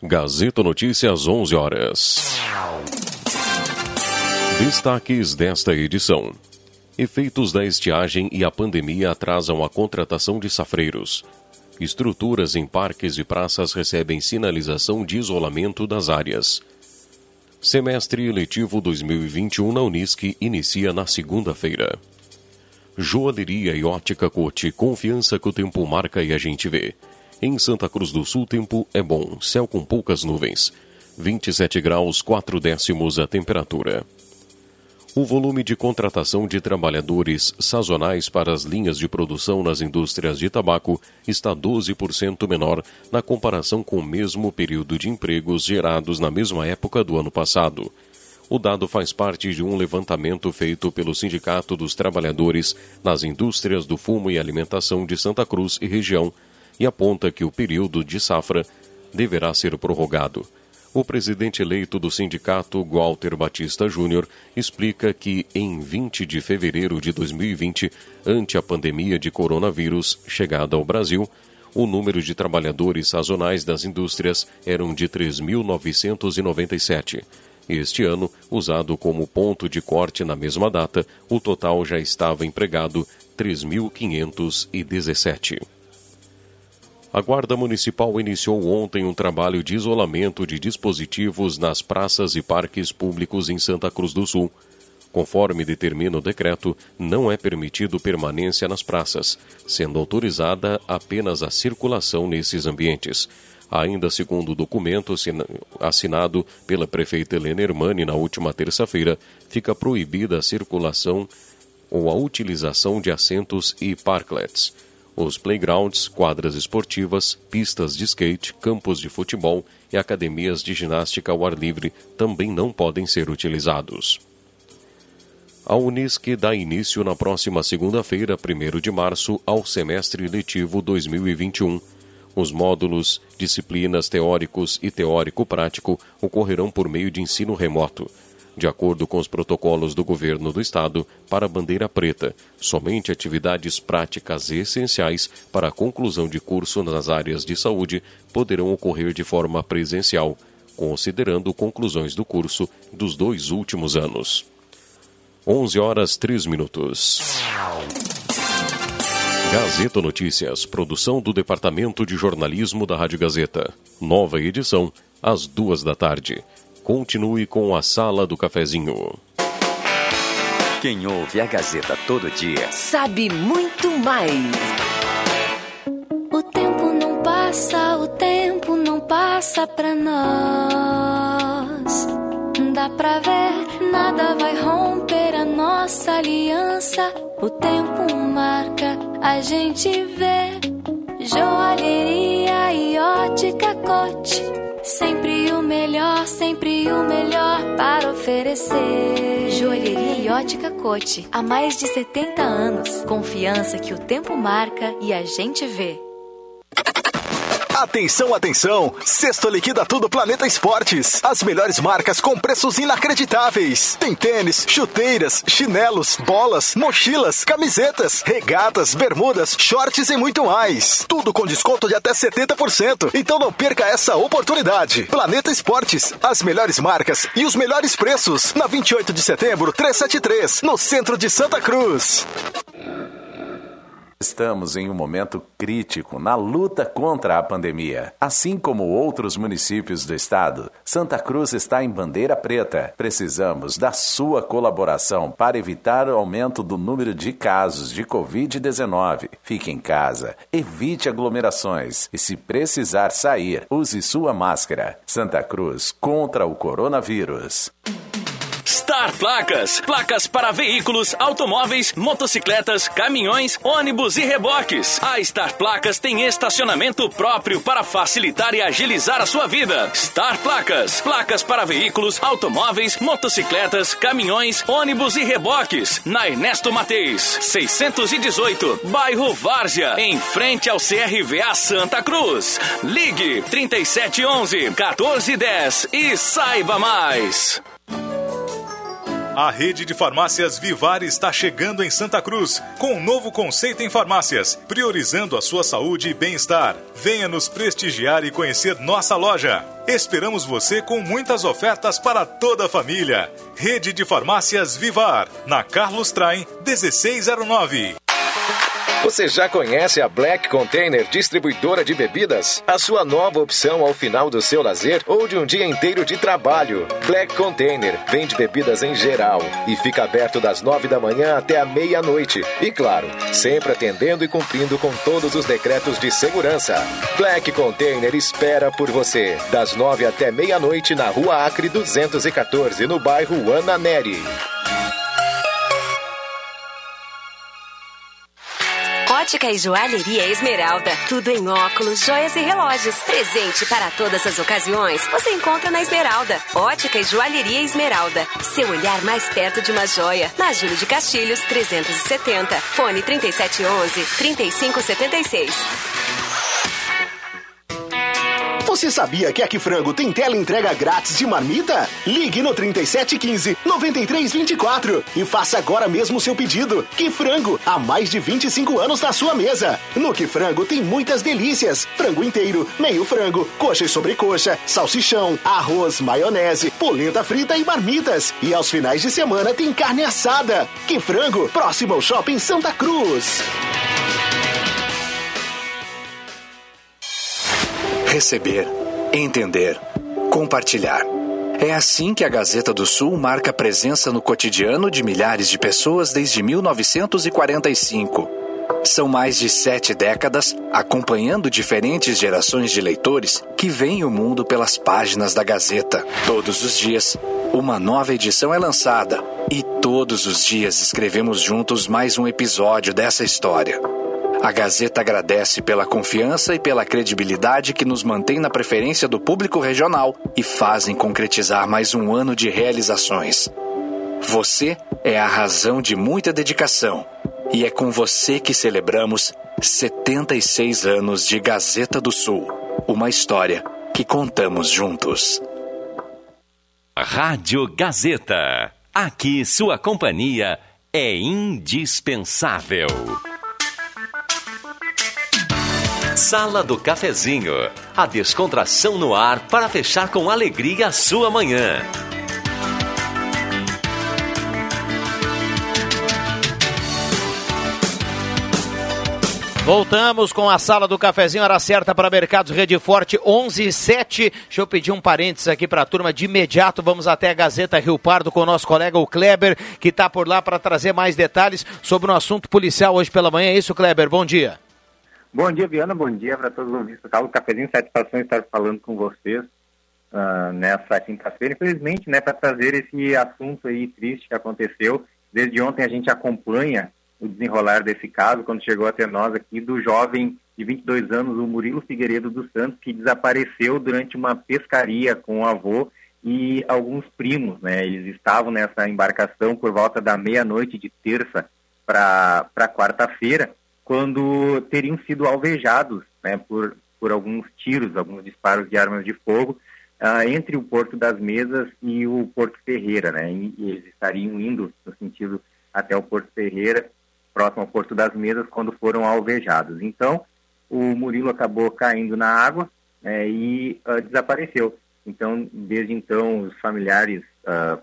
Gazeta Notícias, onze horas. Destaques desta edição. Efeitos da estiagem e a pandemia atrasam a contratação de safreiros. Estruturas em parques e praças recebem sinalização de isolamento das áreas. Semestre letivo dois mil e vinte e um na Unisc inicia na segunda-feira. Joalheria e Ótica Cote, confiança que o tempo marca e a gente vê. Em Santa Cruz do Sul, tempo é bom, céu com poucas nuvens. vinte e sete graus, quatro décimos a temperatura. O volume de contratação de trabalhadores sazonais para as linhas de produção nas indústrias de tabaco está doze por cento menor na comparação com o mesmo período de empregos gerados na mesma época do ano passado. O dado faz parte de um levantamento feito pelo Sindicato dos Trabalhadores nas indústrias do fumo e alimentação de Santa Cruz e região e aponta que o período de safra deverá ser prorrogado. O presidente eleito do sindicato, Walter Batista Júnior, explica que em vinte de fevereiro de dois mil e vinte, ante a pandemia de coronavírus chegada ao Brasil, o número de trabalhadores sazonais das indústrias eram de três mil novecentos e noventa e sete. Este ano, usado como ponto de corte na mesma data, o total já estava empregado três mil quinhentos e dezessete. A Guarda Municipal iniciou ontem um trabalho de isolamento de dispositivos nas praças e parques públicos em Santa Cruz do Sul. Conforme determina o decreto, não é permitido permanência nas praças, sendo autorizada apenas a circulação nesses ambientes. Ainda segundo o documento assinado pela prefeita Helena Hermani na última terça-feira, fica proibida a circulação ou a utilização de assentos e parklets. Os playgrounds, quadras esportivas, pistas de skate, campos de futebol e academias de ginástica ao ar livre também não podem ser utilizados. A Unisc dá início na próxima segunda-feira, primeiro de março, ao semestre letivo dois mil e vinte e um. Os módulos, disciplinas teóricos e teórico-prático ocorrerão por meio de ensino remoto. De acordo com os protocolos do Governo do Estado, para a bandeira preta, somente atividades práticas essenciais para a conclusão de curso nas áreas de saúde poderão ocorrer de forma presencial, considerando conclusões do curso dos dois últimos anos. onze horas e três minutos. Gazeta Notícias, produção do Departamento de Jornalismo da Rádio Gazeta. Nova edição, às duas da tarde. Continue com a Sala do Cafezinho. Quem ouve a Gazeta todo dia sabe muito mais. O tempo não passa, o tempo não passa pra nós. Dá pra ver, nada vai romper a nossa aliança. O tempo marca, a gente vê. Joalheria e Ótica Cote, sempre o melhor, sempre o melhor para oferecer. Joalheria e Ótica Cote, há mais de setenta anos. Confiança que o tempo marca e a gente vê. Atenção, atenção! Sexto liquida tudo Planeta Esportes. As melhores marcas com preços inacreditáveis. Tem tênis, chuteiras, chinelos, bolas, mochilas, camisetas, regatas, bermudas, shorts e muito mais. Tudo com desconto de até setenta por cento. Então não perca essa oportunidade. Planeta Esportes, as melhores marcas e os melhores preços. Na vinte e oito de setembro, trezentos e setenta e três, no centro de Santa Cruz. Estamos em um momento crítico na luta contra a pandemia. Assim como outros municípios do estado, Santa Cruz está em bandeira preta. Precisamos da sua colaboração para evitar o aumento do número de casos de covid dezenove. Fique em casa, evite aglomerações e, se precisar sair, use sua máscara. Santa Cruz contra o coronavírus. Star Placas, placas para veículos, automóveis, motocicletas, caminhões, ônibus e reboques. A Star Placas tem estacionamento próprio para facilitar e agilizar a sua vida. Star Placas, placas para veículos, automóveis, motocicletas, caminhões, ônibus e reboques. Na Ernesto Mateis, seiscentos e dezoito, bairro Várzea, em frente ao C R V A Santa Cruz. Ligue trinta e sete onze, quatorze dez e saiba mais. A rede de farmácias Vivar está chegando em Santa Cruz com um novo conceito em farmácias, priorizando a sua saúde e bem-estar. Venha nos prestigiar e conhecer nossa loja. Esperamos você com muitas ofertas para toda a família. Rede de farmácias Vivar, na Carlos Traem, dezesseis zero nove. Você já conhece a Black Container Distribuidora de Bebidas? A sua nova opção ao final do seu lazer ou de um dia inteiro de trabalho. Black Container vende bebidas em geral e fica aberto das nove da manhã até a meia-noite. E claro, sempre atendendo e cumprindo com todos os decretos de segurança. Black Container espera por você. Das nove até meia-noite na Rua Acre duzentos e catorze, no bairro Ana Nery. Ótica e Joalheria Esmeralda. Tudo em óculos, joias e relógios. Presente para todas as ocasiões. Você encontra na Esmeralda. Ótica e Joalheria Esmeralda. Seu olhar mais perto de uma joia. Na Júlio de Castilhos, trezentos e setenta. Fone trinta e sete onze, trinta e cinco setenta e seis. Você sabia que a Que Frango tem tela entrega grátis de marmita? Ligue no trinta e sete quinze, noventa e três vinte e quatro e faça agora mesmo o seu pedido. Que Frango, há mais de vinte e cinco anos na sua mesa. No Que Frango tem muitas delícias: frango inteiro, meio frango, coxa e sobrecoxa, salsichão, arroz, maionese, polenta frita e marmitas. E aos finais de semana tem carne assada. Que Frango, próximo ao Shopping Santa Cruz. Receber, entender, compartilhar. É assim que a Gazeta do Sul marca presença no cotidiano de milhares de pessoas desde mil novecentos e quarenta e cinco. São mais de sete décadas acompanhando diferentes gerações de leitores que veem o mundo pelas páginas da Gazeta. Todos os dias, uma nova edição é lançada e todos os dias escrevemos juntos mais um episódio dessa história. A Gazeta agradece pela confiança e pela credibilidade que nos mantém na preferência do público regional e fazem concretizar mais um ano de realizações. Você é a razão de muita dedicação e é com você que celebramos setenta e seis anos de Gazeta do Sul, uma história que contamos juntos. Rádio Gazeta. Aqui sua companhia é indispensável. Sala do Cafezinho, a descontração no ar para fechar com alegria a sua manhã. Voltamos com a sala do cafezinho, hora certa para Mercados Rede Forte, onze e sete. Deixa eu pedir um parênteses aqui para a turma. De imediato vamos até a Gazeta Rio Pardo com o nosso colega, o Kleber, que está por lá para trazer mais detalhes sobre um assunto policial hoje pela manhã. É isso, Kleber? Bom dia. Bom dia, Viana. Bom dia para todos os ouvintes do Sala do Cafezinho. Satisfação estar falando com vocês uh, nessa quinta-feira. Infelizmente, né, para trazer esse assunto aí triste que aconteceu. Desde ontem a gente acompanha o desenrolar desse caso, quando chegou até nós aqui, do jovem de vinte e dois anos, o Murilo Figueiredo dos Santos, que desapareceu durante uma pescaria com o avô e alguns primos, né? Eles estavam nessa embarcação por volta da meia-noite de terça para quarta-feira, quando teriam sido alvejados, né, por, por alguns tiros, alguns disparos de armas de fogo, Uh, entre o Porto das Mesas e o Porto Ferreira, né? E, e eles estariam indo no sentido até o Porto Ferreira, próximo ao Porto das Mesas, quando foram alvejados. Então, o Murilo acabou caindo na água, né, e uh, desapareceu. Então, desde então, os familiares uh,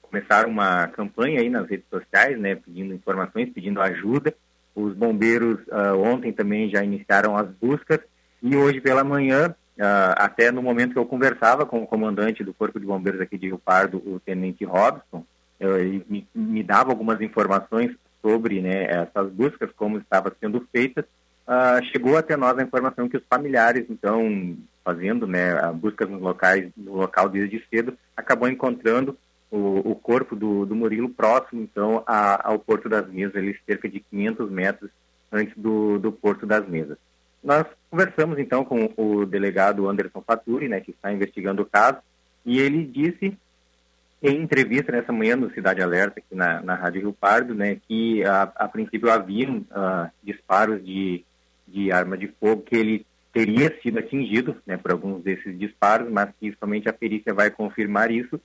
começaram uma campanha aí nas redes sociais, né, pedindo informações, pedindo ajuda. Os bombeiros uh, ontem também já iniciaram as buscas e hoje pela manhã, Uh, até no momento que eu conversava com o comandante do Corpo de Bombeiros aqui de Rio Pardo, o Tenente Robson, eu, ele me, me dava algumas informações sobre, né, essas buscas, como estavam sendo feitas. Uh, chegou até nós a informação que os familiares, então, fazendo, né, a busca nos locais, no local desde cedo, acabou encontrando o, o corpo do, do Murilo próximo, então, a, ao Porto das Mesas, ali, cerca de quinhentos metros antes do, do Porto das Mesas. Nós conversamos, então, com o delegado Anderson Faturi, né, que está investigando o caso, e ele disse, em entrevista nessa manhã no Cidade Alerta, aqui na, na Rádio Rio Pardo, né, que a, a princípio haviam uh, disparos de, de arma de fogo, que ele teria sido atingido, né, por alguns desses disparos, mas que somente a perícia vai confirmar isso.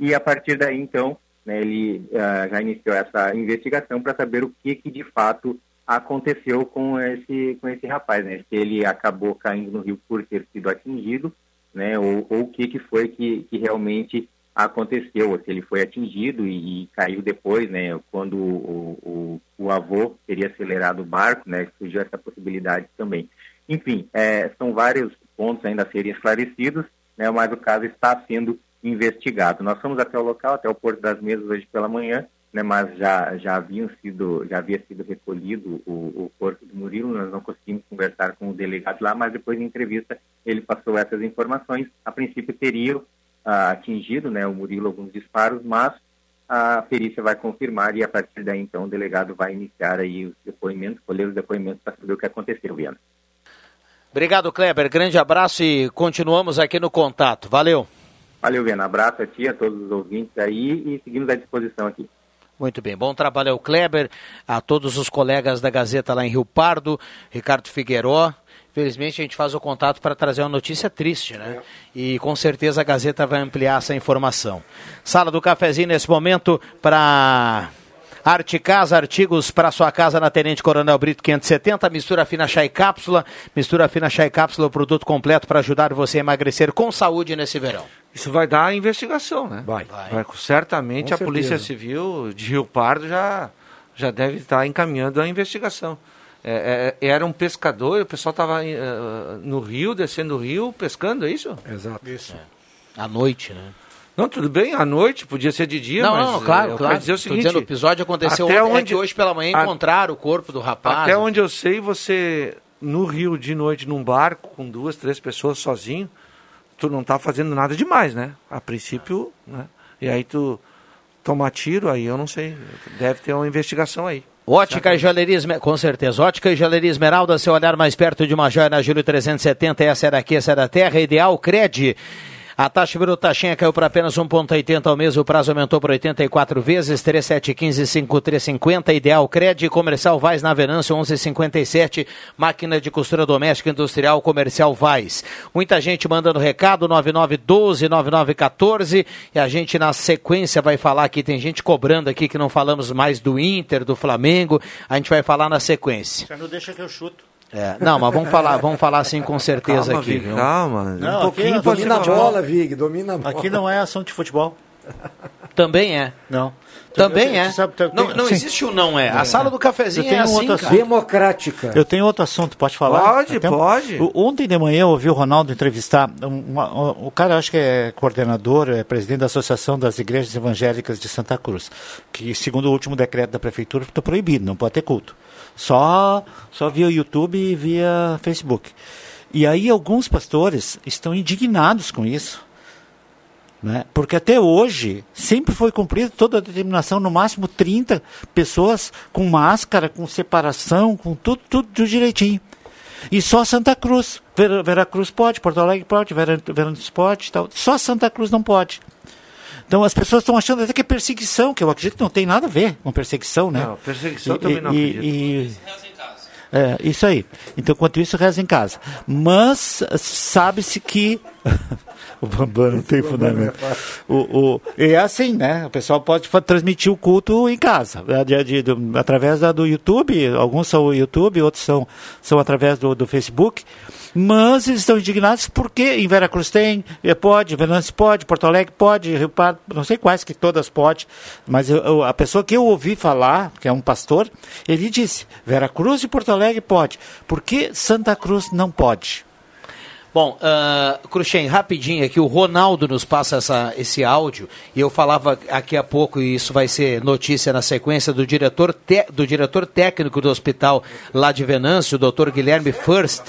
E a partir daí, então, né, ele uh, já iniciou essa investigação para saber o que, que de fato aconteceu com esse, com esse rapaz, né? Se ele acabou caindo no rio por ter sido atingido, né? Ou o que, que foi que, que realmente aconteceu, ou se ele foi atingido e, e caiu depois, né? Quando o, o, o avô teria acelerado o barco, né? Surgiu essa possibilidade também. Enfim, é, são vários pontos ainda a serem esclarecidos, né? Mas o caso está sendo investigado. Nós fomos até o local, até o Porto das Mesas hoje pela manhã, né, mas já, já, haviam sido, já havia sido recolhido o, o corpo do Murilo. Nós não conseguimos conversar com o delegado lá, mas depois da entrevista ele passou essas informações. A princípio teriam ah, atingido, né, o Murilo alguns disparos, mas a perícia vai confirmar e a partir daí então o delegado vai iniciar aí os depoimentos, colher os depoimentos para saber o que aconteceu, Viana. Obrigado, Kleber. Grande abraço e continuamos aqui no contato. Valeu. Valeu, Viana. Abraço a ti, a todos os ouvintes aí e seguimos à disposição aqui. Muito bem, bom trabalho ao Kleber, a todos os colegas da Gazeta lá em Rio Pardo, Ricardo Figueiró. Infelizmente a gente faz o contato para trazer uma notícia triste, né? E com certeza a Gazeta vai ampliar essa informação. Sala do Cafezinho nesse momento para Arte Casa, artigos para sua casa na Tenente Coronel Brito quinhentos e setenta, mistura fina chá e cápsula, mistura fina chá e cápsula, o produto completo para ajudar você a emagrecer com saúde nesse verão. Isso vai dar investigação, né? Vai. vai. vai certamente com a certeza. Polícia Civil de Rio Pardo já, já deve estar encaminhando a investigação. É, é, era um pescador, o pessoal estava uh, no rio, descendo o rio, pescando, é isso? Exato. Isso. É. À noite, né? Não, tudo bem, à noite, podia ser de dia, não, mas... Não, não, claro, claro. Dizer o seguinte, dizendo, o episódio aconteceu até ontem, onde, é hoje pela manhã a, encontraram o corpo do rapaz. Até onde eu sei, você, no rio de noite, num barco, com duas, três pessoas sozinho, tu não tá fazendo nada demais, né? A princípio, né? E aí tu toma tiro, aí eu não sei. Deve ter uma investigação aí. Ótica e Joalheria Esmeralda, com certeza. Ótica e Joalheria Esmeralda, seu olhar mais perto de uma joia na Júlio trezentos e setenta, essa era aqui, essa era a terra. Ideal, Cred. A taxa virou taxinha, caiu para apenas um vírgula oitenta ao mês, o prazo aumentou para oitenta e quatro vezes, trinta e sete quinze, cinquenta e três cinquenta, Ideal Cred, Comercial Vais na Venâncio, onze cinquenta e sete, máquina de costura doméstica, industrial, Comercial Vais. Muita gente mandando recado, nove nove um dois, nove nove um quatro, e a gente na sequência vai falar aqui, tem gente cobrando aqui que não falamos mais do Inter, do Flamengo, a gente vai falar na sequência. Já não deixa que eu chuto. É, não, mas vamos falar, vamos falar sim com certeza. Calma, aqui. Vig, viu? Calma, não, um pouquinho aqui, domina a bola, Vig, domina a bola. Aqui não é ação de futebol. Também é. Não. Também é. Sabe, tem, não não existe o não é. A sala do cafezinho é assim, cara. Democrática. Eu tenho outro assunto, pode falar? Pode, Até pode. Um, ontem de manhã eu ouvi o Ronaldo entrevistar, uma, uma, o cara acho que é coordenador, é presidente da Associação das Igrejas Evangélicas de Santa Cruz, que segundo o último decreto da prefeitura está proibido, não pode ter culto. Só, só via YouTube e via Facebook. E aí alguns pastores estão indignados com isso. Né? Porque até hoje sempre foi cumprida toda a determinação, no máximo trinta pessoas com máscara, com separação, com tudo, tudo direitinho. E só Santa Cruz, Ver, Veracruz pode, Porto Alegre pode, Venâncio pode e tal. Só Santa Cruz não pode. Então as pessoas estão achando até que é perseguição, que eu acredito que não tem nada a ver com perseguição, né? Não, perseguição e, também e, não acredito. E, é, isso aí. Então, enquanto isso, reza em casa. Mas sabe-se que... o Bambam não tem fundamento. O, o, é assim, né? O pessoal pode transmitir o culto em casa, de, de, de, através da, do YouTube. Alguns são o YouTube, outros são, são através do, do Facebook. Mas eles estão indignados porque em Veracruz tem, pode, Venâncio pode, Porto Alegre pode, Rio Pardo, não sei quais, que todas pode. Mas eu, eu, a pessoa que eu ouvi falar, que é um pastor, ele disse, Veracruz e Porto Alegre pode. Por que Santa Cruz não pode? Bom, uh, Cruxem, rapidinho aqui, o Ronaldo nos passa essa, esse áudio, e eu falava aqui há pouco, e isso vai ser notícia na sequência, do diretor, te, do diretor técnico do hospital lá de Venâncio, o doutor Guilherme First.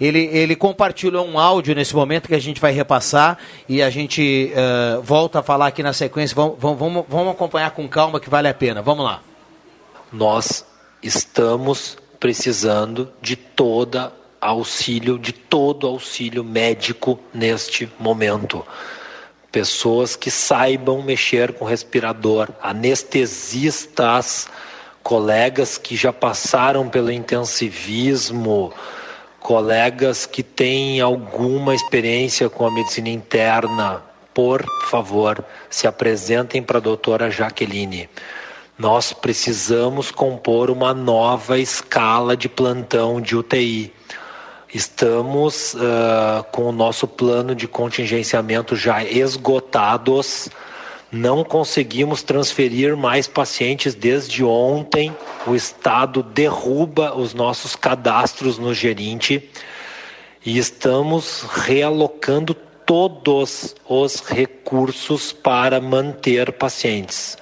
Ele, ele compartilhou um áudio nesse momento que a gente vai repassar, e a gente uh, volta a falar aqui na sequência. Vamos, vamos, vamos acompanhar com calma que vale a pena. Vamos lá. Nós estamos precisando de toda a auxílio, de todo auxílio médico neste momento. Pessoas que saibam mexer com respirador, anestesistas, colegas que já passaram pelo intensivismo, colegas que têm alguma experiência com a medicina interna, por favor, se apresentem para a doutora Jaqueline. Nós precisamos compor uma nova escala de plantão de U T I. Estamos uh, com o nosso plano de contingenciamento já esgotados, não conseguimos transferir mais pacientes desde ontem, o Estado derruba os nossos cadastros no gerente e estamos realocando todos os recursos para manter pacientes.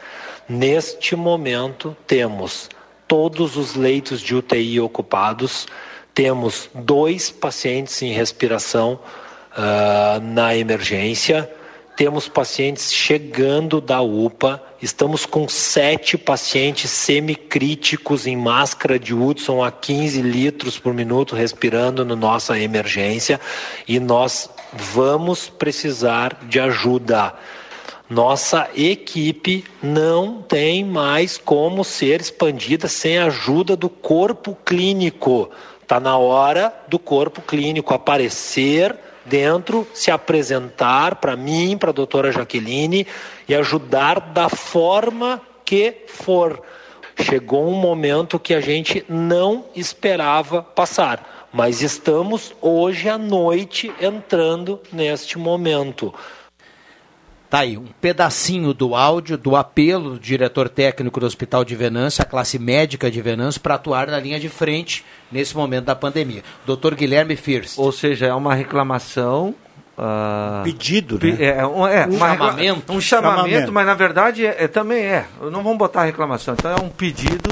Neste momento temos todos os leitos de U T I ocupados, temos dois pacientes em respiração uh, na emergência, temos pacientes chegando da U P A, estamos com sete pacientes semicríticos em máscara de Hudson a quinze litros por minuto respirando na nossa emergência e nós vamos precisar de ajuda. Nossa equipe não tem mais como ser expandida sem a ajuda do corpo clínico. Está na hora do corpo clínico aparecer dentro, se apresentar para mim, para a doutora Jaqueline e ajudar da forma que for. Chegou um momento que a gente não esperava passar, mas estamos hoje à noite entrando neste momento. Tá aí, um pedacinho do áudio, do apelo do diretor técnico do Hospital de Venâncio, a classe médica de Venâncio, para atuar na linha de frente nesse momento da pandemia. doutor Guilherme First. Ou seja, é uma reclamação... Uh... Pedido, né? É, um, é, um, uma chamamento. Recla... um chamamento. Um chamamento, mas na verdade é, é, também é. Não vamos botar reclamação. Então é um pedido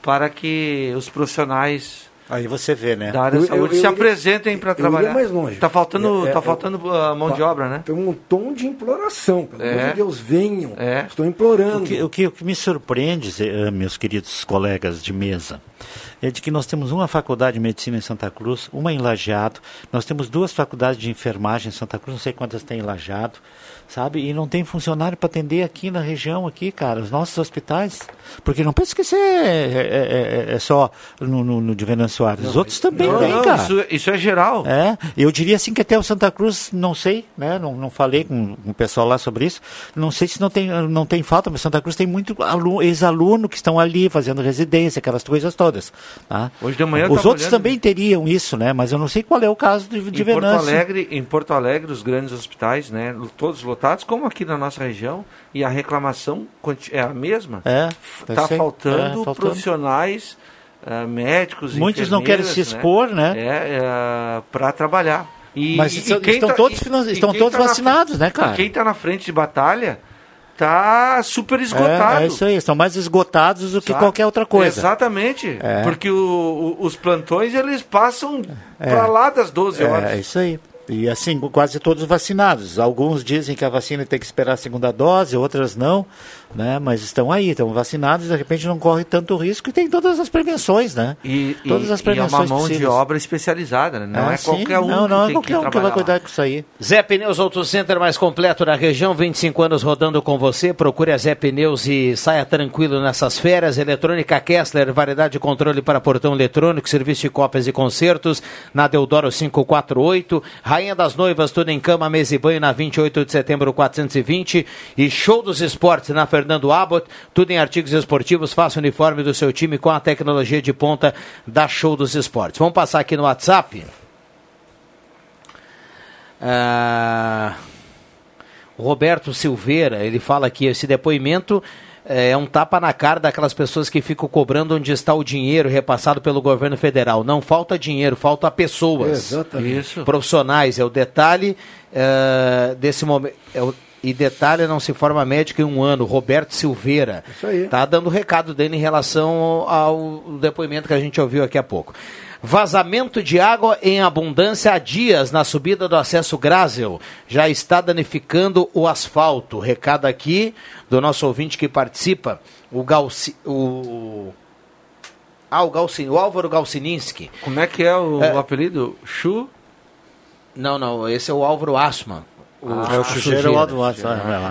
para que os profissionais... Aí você vê, né? Da área de saúde eu, eu, eu, se apresentem para trabalhar. Eu iria mais longe. Está faltando, é, tá faltando é, mão tá, de obra, né? Tem um tom de imploração. Pelo amor é. de Deus, venham. É. Estou implorando. O que, o, que, o que me surpreende, meus queridos colegas de mesa, é de que nós temos uma faculdade de medicina em Santa Cruz, uma em Lajeado, nós temos duas faculdades de enfermagem em Santa Cruz, não sei quantas tem em Lajeado, sabe? E não tem funcionário para atender aqui na região, aqui, cara, os nossos hospitais. Porque não pensa que isso é, é, é, é só no, no, no de Venâncio Aires. Os outros também não, vem, não, cara. Isso, isso é geral. É, eu diria assim que até o Santa Cruz, não sei, né? Não, não falei com, com o pessoal lá sobre isso. Não sei se não tem, não tem falta, mas Santa Cruz tem muito aluno, ex-aluno que estão ali fazendo residência, aquelas coisas todas. todas. Tá? Hoje de manhã os outros olhando... também teriam isso, né? Mas eu não sei qual é o caso de, de em Venâncio. Porto Alegre, em Porto Alegre, os grandes hospitais, né? Todos lotados, como aqui na nossa região, e a reclamação é a mesma. É, tá faltando, é, faltando profissionais, uh, médicos, muitos não querem se expor, né? né? É, uh, para trabalhar. E, Mas e, e estão tá, todos, e, estão e todos tá vacinados, na, né, cara? Quem está na frente de batalha está super esgotado. É, é isso aí, estão mais esgotados do que Sabe? qualquer outra coisa. Exatamente, é. porque o, o, os plantões eles passam é. para lá das doze horas. É, é isso aí. E assim, quase todos vacinados. Alguns dizem que a vacina tem que esperar a segunda dose, outras não, né? Mas estão aí, estão vacinados, de repente não corre tanto risco e tem todas as prevenções, né? E, todas as prevenções e é uma mão possíveis. De obra especializada, né? Não é, é sim, qualquer um não, não que, é qualquer que, um que vai cuidar disso aí. Zé Pneus Auto Center mais completo da região, vinte e cinco anos rodando com você. Procure a Zé Pneus e saia tranquilo nessas férias. Eletrônica Kessler, variedade de controle para portão eletrônico, serviço de cópias e concertos, na Deodoro quinhentos e quarenta e oito, Rainha das Noivas, tudo em cama, mesa e banho, na vinte e oito de setembro, quatrocentos e vinte. E Show dos Esportes, na Fernando Abbott, tudo em artigos esportivos. Faça o uniforme do seu time com a tecnologia de ponta da Show dos Esportes. Vamos passar aqui no WhatsApp. Ah, Roberto Silveira, ele fala que esse depoimento é um tapa na cara daquelas pessoas que ficam cobrando onde está o dinheiro repassado pelo governo federal. Não falta dinheiro, falta pessoas. Exatamente. Isso. Profissionais. É o detalhe uh, desse momento. É o... E detalhe, não se forma médico em um ano. Roberto Silveira. Isso aí. Tá dando o recado dele em relação ao depoimento que a gente ouviu aqui há pouco. Vazamento de água em abundância há dias na subida do acesso Grázel. Já está danificando o asfalto. Recado aqui do nosso ouvinte que participa, o Galci... O... Ah, o, Galci... o Álvaro Galcininski. Como é que é o, é... o apelido? Chu? Não, não. Esse é o Álvaro Asman. O ah, é o sujeiro lá do lado.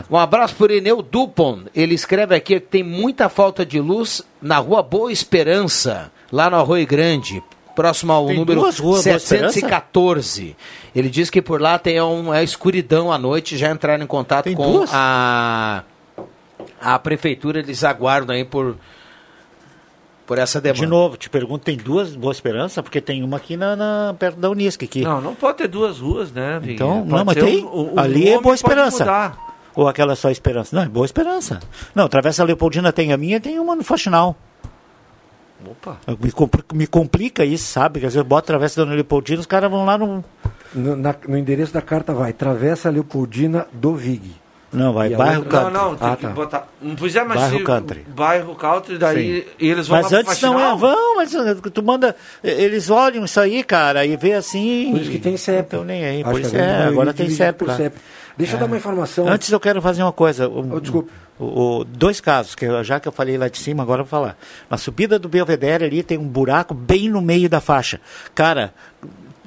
Um abraço por Eneu Dupont. Ele escreve aqui que tem muita falta de luz na rua Boa Esperança, lá no Arroio Grande, próximo ao tem número setecentos e quatorze. Ele diz que por lá tem uma escuridão à noite. Já entraram em contato tem com a, a prefeitura. Eles aguardam aí por... por essa demanda. De novo, te pergunto, tem duas Boa Esperança? Porque tem uma aqui na, na, perto da Unisc. Aqui. Não, não pode ter duas ruas, né? Vig? Então, pode não, mas tem. Um, um, ali é Boa Esperança. Ou aquela só Esperança? Não, é Boa Esperança. Não, Travessa Leopoldina tem a minha, tem uma no Faxinal. Opa. Me, me complica isso, sabe? Que às vezes eu boto Travessa da Leopoldina, os caras vão lá no... No, na, no endereço da carta vai, Travessa Leopoldina do Vig. Não, vai, bairro outra... country. Não, não, tem ah, que tá. botar... Não precisa mais bairro country. Bairro country, daí Sim. eles vão Mas lá antes não é, vão, mas tu manda... Eles olham isso aí, cara, e vê assim... Por isso que tem C E P. Então nem aí, por isso é, agora tem C E P. Deixa é. eu dar uma informação... Antes eu quero fazer uma coisa... Um, oh, desculpa. Um, um, dois casos, que eu, já que eu falei lá de cima, agora eu vou falar. Na subida do Belvedere ali tem um buraco bem no meio da faixa. Cara...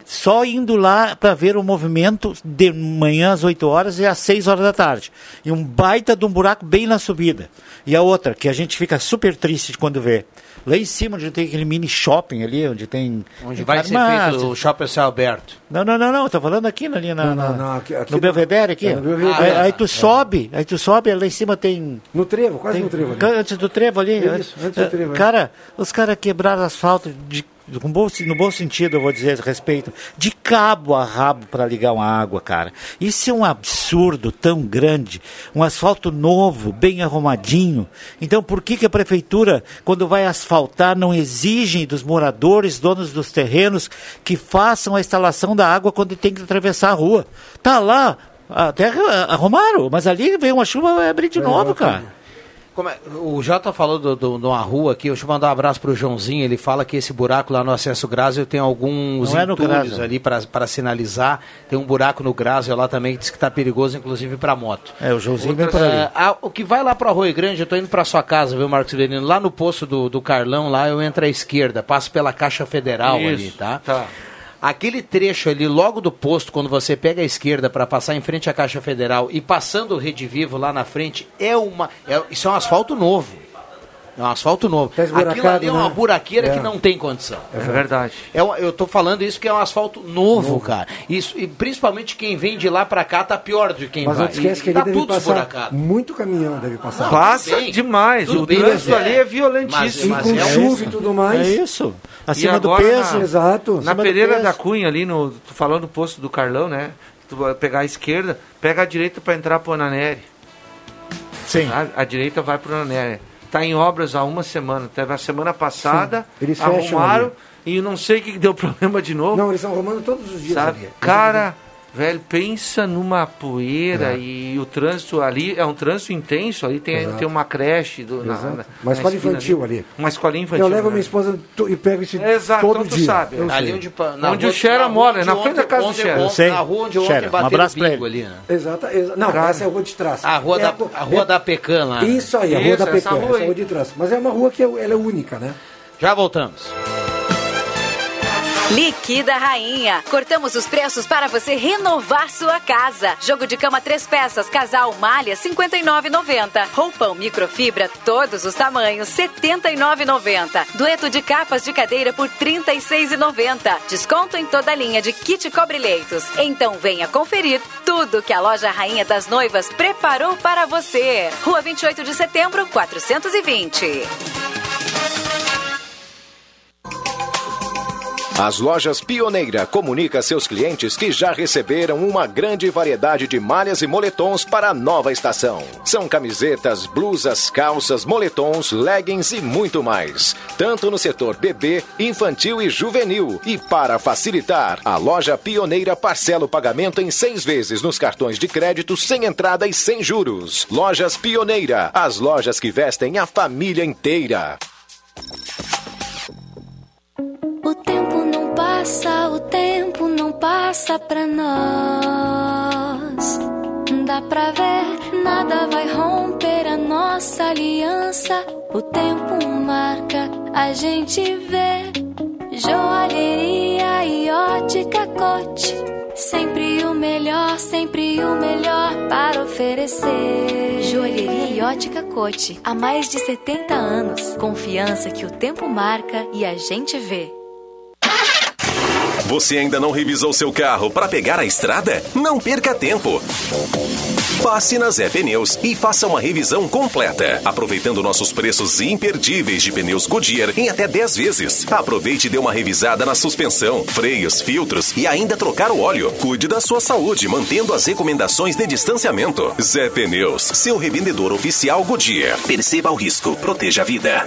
Só indo lá para ver o movimento de manhã às oito horas e às seis horas da tarde. E um baita de um buraco bem na subida. E a outra, que a gente fica super triste quando vê. Lá em cima, onde tem aquele mini shopping ali, onde tem... Onde vai ser feito o shopping São Alberto. Não, não, não, não. Estou falando aqui, ali na, não, não, não, aqui, aqui no Belvedere, aqui. É, no Belvedere. Ah, aí, aí tu é. sobe, aí tu sobe, lá em cima tem... No trevo, quase tem, no trevo. Ali. Antes do trevo ali. É isso, antes do trevo. Cara, os caras quebraram asfalto de... no bom sentido, eu vou dizer a respeito, de cabo a rabo para ligar uma água, cara. Isso é um absurdo tão grande, um asfalto novo, bem arrumadinho. Então, por que que a prefeitura, quando vai asfaltar, não exige dos moradores, donos dos terrenos, que façam a instalação da água quando tem que atravessar a rua? Tá lá, até arrumaram, mas ali veio uma chuva, é brinde novo, cara. Como é? O Jota falou de do, do, do uma rua aqui, deixa eu mandar um abraço pro Joãozinho, ele fala que esse buraco lá no acesso Grázel tem alguns é entulhos ali para sinalizar, tem um buraco no Grázel lá também que diz que está perigoso, inclusive para moto. É, o Joãozinho vem para ali. Ah, o que vai lá para Arroio Grande, eu tô indo para sua casa, viu, Marcos Ivelino? Lá no posto do, do Carlão, lá eu entro à esquerda, passo pela Caixa Federal. Isso, ali, tá? Tá. Aquele trecho ali, logo do posto, quando você pega a esquerda para passar em frente à Caixa Federal e passando o Rede Vivo lá na frente, é uma... É, isso é um asfalto novo. É um asfalto novo. Tá aquilo ali é uma né? buraqueira é. que não tem condição. É verdade. É, eu estou falando isso que é um asfalto novo, novo, cara. Isso, e principalmente quem vem de lá para cá tá pior do que quem Mas vai. Mas não esquece que ele tá deve tudo passar muito caminhão, deve passar. Não, passa bem, demais. O trânsito é. ali é violentíssimo. Mas, mas e com chuva é e tudo mais. É isso. Acima do peso. Na, Exato. Na Pereira da Cunha, ali, no, tu falando do posto do Carlão, né? Tu vai pegar a esquerda, pega a direita para entrar pro Ana Nery. Sim. A, a direita vai pro Ana Nery. Está em obras há uma semana. Teve a semana passada, eles arrumaram ali. E não sei o que deu problema de novo. Não, eles estão arrumando todos os dias. Sabe? Cara, velho, pensa numa poeira é. e o trânsito ali, é um trânsito intenso, ali tem, tem uma creche. Do, na, na, uma escola infantil ali. ali. Uma escola infantil. Eu levo né? minha esposa e pego esse Exato, todo dia. Sabe. Ali onde, na onde o Xera mora, é na frente da casa do Xera. Na rua onde ontem bateram o pingo ali. Né? Exato, exato. Não, Cara. essa é a rua de traço. A rua é da, a, a rua é, da Pecan lá. Isso aí, a rua isso, da Pecan, essa, essa rua de traço. Mas é uma rua que é, ela é única, né? Já voltamos. Liquida Rainha. Cortamos os preços para você renovar sua casa. Jogo de cama três peças, casal, malha, cinquenta e nove reais e noventa centavos. Roupão microfibra, todos os tamanhos, setenta e nove reais e noventa centavos. Dueto de capas de cadeira por trinta e seis reais e noventa centavos. Desconto em toda a linha de kit cobre-leitos. Então venha conferir tudo que a loja Rainha das Noivas preparou para você. Rua vinte e oito de setembro, quatrocentos e vinte. As lojas Pioneira comunica a seus clientes que já receberam uma grande variedade de malhas e moletons para a nova estação. São camisetas, blusas, calças, moletons, leggings e muito mais. Tanto no setor bebê, infantil e juvenil. E para facilitar, a loja Pioneira parcela o pagamento em seis vezes nos cartões de crédito sem entrada e sem juros. Lojas Pioneira, as lojas que vestem a família inteira. O tempo não passa, o tempo não passa pra nós. Dá pra ver, nada vai romper a nossa aliança. O tempo marca, a gente vê. Joalheria e Ótica Cote, sempre o melhor, sempre o melhor para oferecer. Joalheria e Ótica Cote, há mais de setenta anos. Confiança que o tempo marca e a gente vê. Você ainda não revisou seu carro para pegar a estrada? Não perca tempo. Passe na Zé Pneus e faça uma revisão completa, aproveitando nossos preços imperdíveis de pneus Goodyear em até dez vezes. Aproveite e dê uma revisada na suspensão, freios, filtros e ainda trocar o óleo. Cuide da sua saúde, mantendo as recomendações de distanciamento. Zé Pneus, seu revendedor oficial Goodyear. Perceba o risco, proteja a vida.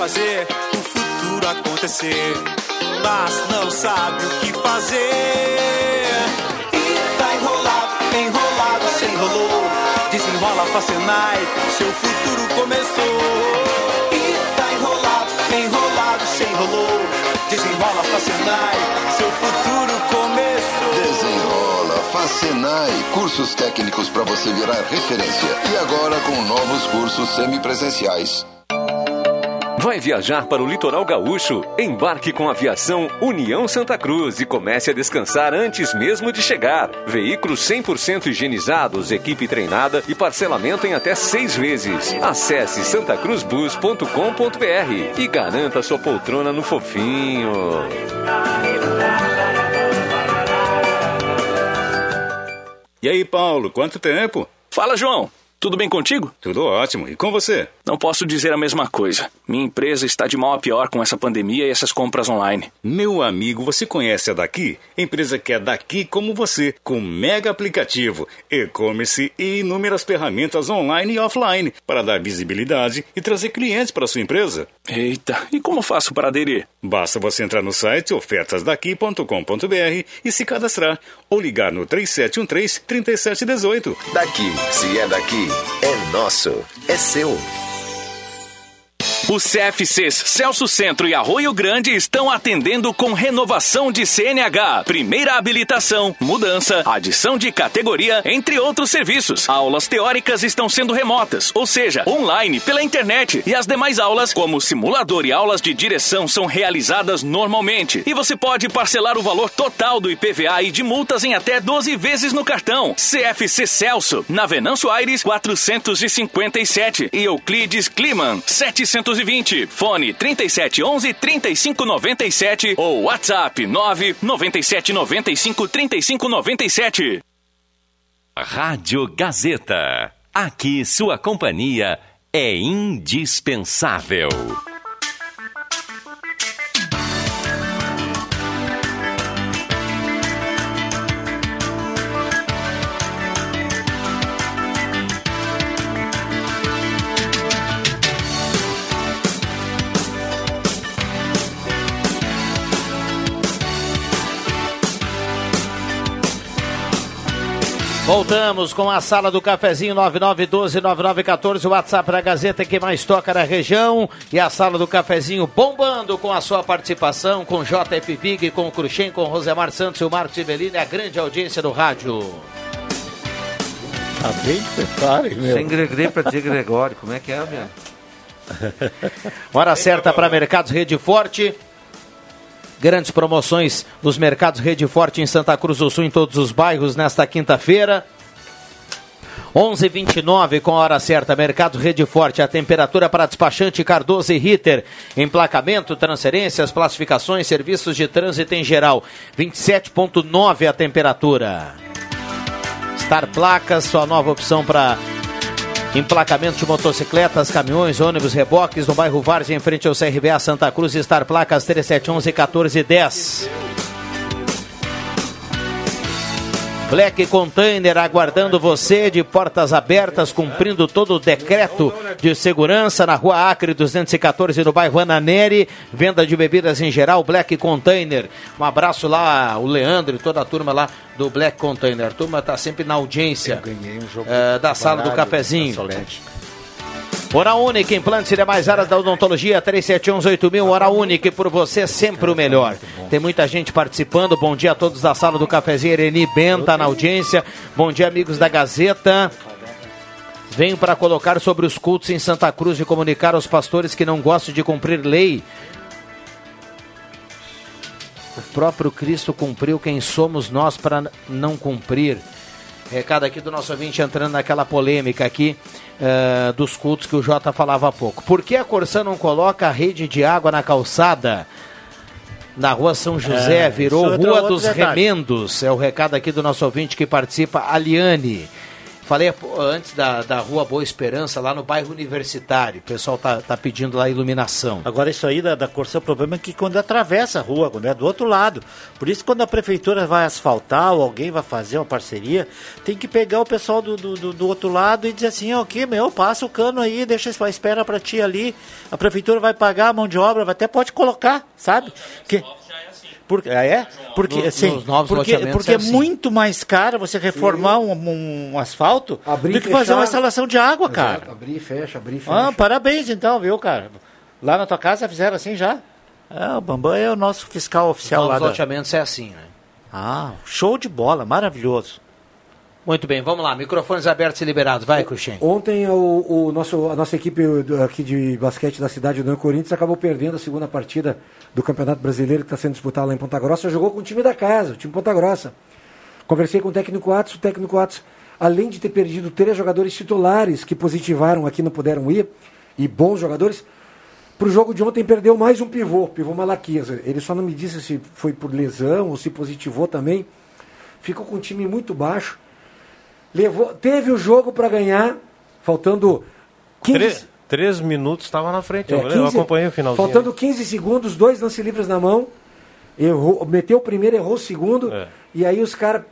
Fazer o futuro acontecer, mas não sabe o que fazer. E tá enrolado, enrolado, se enrolou. Desenrola pra Senai, seu futuro começou. E tá enrolado, enrolado, se enrolou. Desenrola pra Senai, seu futuro começou. Desenrola, faz Senai, cursos técnicos pra você virar referência. E agora com novos cursos semipresenciais. Vai viajar para o litoral gaúcho? Embarque com a aviação União Santa Cruz e comece a descansar antes mesmo de chegar. Veículos cem por cento higienizados, equipe treinada e parcelamento em até seis vezes. Acesse santa cruz bus ponto com ponto b r e garanta sua poltrona no fofinho. E aí, Paulo, quanto tempo? Fala, João. Tudo bem contigo? Tudo ótimo. E com você? Não posso dizer a mesma coisa. Minha empresa está de mal a pior com essa pandemia e essas compras online. Meu amigo, você conhece a Daqui? Empresa que é daqui como você, com mega aplicativo, e-commerce e inúmeras ferramentas online e offline para dar visibilidade e trazer clientes para a sua empresa. Eita, e como faço para aderir? Basta você entrar no site ofertas daqui ponto com ponto br e se cadastrar ou ligar no três sete um três, três sete um oito. Daqui, se é daqui, é nosso, é seu. Os C F Cs Celso Centro e Arroio Grande estão atendendo com renovação de C N H, primeira habilitação, mudança, adição de categoria, entre outros serviços. Aulas teóricas estão sendo remotas, ou seja, online, pela internet. E as demais aulas, como simulador e aulas de direção, são realizadas normalmente. E você pode parcelar o valor total do I P V A e de multas em até doze vezes no cartão. C F C Celso, na Venâncio Aires, quatrocentos e cinquenta e sete e Euclides Kliman, setecentos e vinte, fone trinta e sete onze, trinta e cinco noventa e sete ou WhatsApp nove nove sete nove cinco três cinco nove sete. Rádio Gazeta. Aqui sua companhia é indispensável. Voltamos com a Sala do Cafezinho, nove nove um dois, nove nove um quatro, o WhatsApp da Gazeta que mais toca na região. E a Sala do Cafezinho bombando com a sua participação, com J F Vig, com o Cruxem, com o Rosemar Santos e o Marcos Ivelino, a grande audiência do rádio. Tá bem de preparo, meu. Sem gregrê pra dizer Gregório, como é que é, meu? Hora certa para Mercados Rede Forte. Grandes promoções dos Mercados Rede Forte em Santa Cruz do Sul, em todos os bairros, nesta quinta-feira. onze e vinte e nove com a hora certa, Mercado Rede Forte, a temperatura para despachante Cardoso e Ritter, emplacamento, transferências, classificações, serviços de trânsito em geral, vinte e sete vírgula nove a temperatura. Star Placas, sua nova opção para emplacamento de motocicletas, caminhões, ônibus, reboques, no bairro Várzea, em frente ao C R B A Santa Cruz. Star Placas três sete um um, um quatro um zero. Black Container aguardando você, de portas abertas, cumprindo todo o decreto de segurança, na rua Acre duzentos e catorze, no bairro Ana Nery. Venda de bebidas em geral, Black Container. Um abraço lá, o Leandro e toda a turma lá do Black Container. A turma está sempre na audiência um é, da Sala do Cafezinho. Oral Unique, implantes e demais áreas da odontologia, três sete um oito mil. Oral Unique, por você sempre o melhor. Tem muita gente participando. Bom dia a todos da Sala do Cafezinho. Ereni Benta na audiência. Bom dia, amigos da Gazeta. Venho para colocar sobre os cultos em Santa Cruz e comunicar aos pastores que não gostam de cumprir lei. O próprio Cristo cumpriu, quem somos nós para não cumprir? Recado aqui do nosso ouvinte, entrando naquela polêmica aqui uh, dos cultos que o Jota falava há pouco. Por que a Corsã não coloca a rede de água na calçada? Na rua São José, é, virou Rua outra, dos outra Remendos. É o recado aqui do nosso ouvinte que participa, Aliane. Falei antes da, da Rua Boa Esperança, lá no bairro Universitário. O pessoal tá, tá pedindo lá iluminação. Agora, isso aí da, da Corsã, o problema é que quando atravessa a rua, quando é do outro lado. Por isso, quando a prefeitura vai asfaltar ou alguém vai fazer uma parceria, tem que pegar o pessoal do, do, do, do outro lado e dizer assim, ok, meu, passa o cano aí, deixa a espera pra ti ali. A prefeitura vai pagar a mão de obra, até pode colocar, sabe? Que... Por, é? Porque, assim, porque, porque é assim. Muito mais caro você reformar um, um, um asfalto abrir do que fazer fechar. Uma instalação de água, cara. Exato. Abrir e fecha, abrir e fecha. Ah, parabéns então, viu, cara? Lá na tua casa fizeram assim já? É, o Bambam é o nosso fiscal oficial lá. Os loteamentos da... é assim, né? Ah, show de bola, maravilhoso. Muito bem, vamos lá, microfones abertos e liberados, vai, Cuxem. Ontem o, o nosso, a nossa equipe aqui de basquete da cidade do Corinthians acabou perdendo a segunda partida do Campeonato Brasileiro que está sendo disputada lá em Ponta Grossa, jogou com o time da casa, o time Ponta Grossa. Conversei com o técnico Atos, o técnico Atos, além de ter perdido três jogadores titulares que positivaram aqui, não puderam ir, e bons jogadores, para o jogo de ontem perdeu mais um pivô, pivô Malaquias. Ele só não me disse se foi por lesão ou se positivou também, ficou com um time muito baixo. Levou, teve o jogo para ganhar, faltando quinze, três minutos estava na frente. É, eu, quinze, eu acompanhei o finalzinho. Faltando quinze segundos, dois lance-livres na mão. Errou, meteu o primeiro, errou o segundo. É. E aí os caras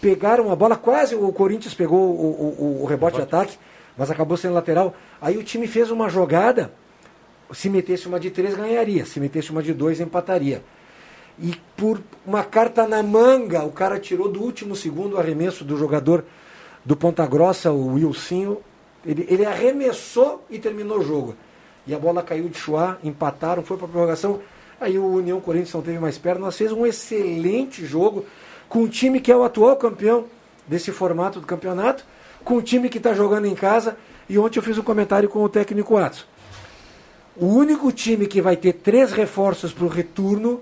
pegaram a bola. Quase o Corinthians pegou o, o, o rebote de ataque, mas acabou sendo lateral. Aí o time fez uma jogada. Se metesse uma de três, ganharia. Se metesse uma de dois, empataria. E por uma carta na manga, o cara tirou do último segundo o arremesso do jogador do Ponta Grossa, o Wilsinho. Ele, ele arremessou e terminou o jogo. E a bola caiu de chuá, empataram, foi para a prorrogação. Aí o União Corinthians não teve mais perna. Nós fez um excelente jogo com um time que é o atual campeão desse formato do campeonato, com um time que está jogando em casa. E ontem eu fiz um comentário com o técnico Atos. O único time que vai ter três reforços para o retorno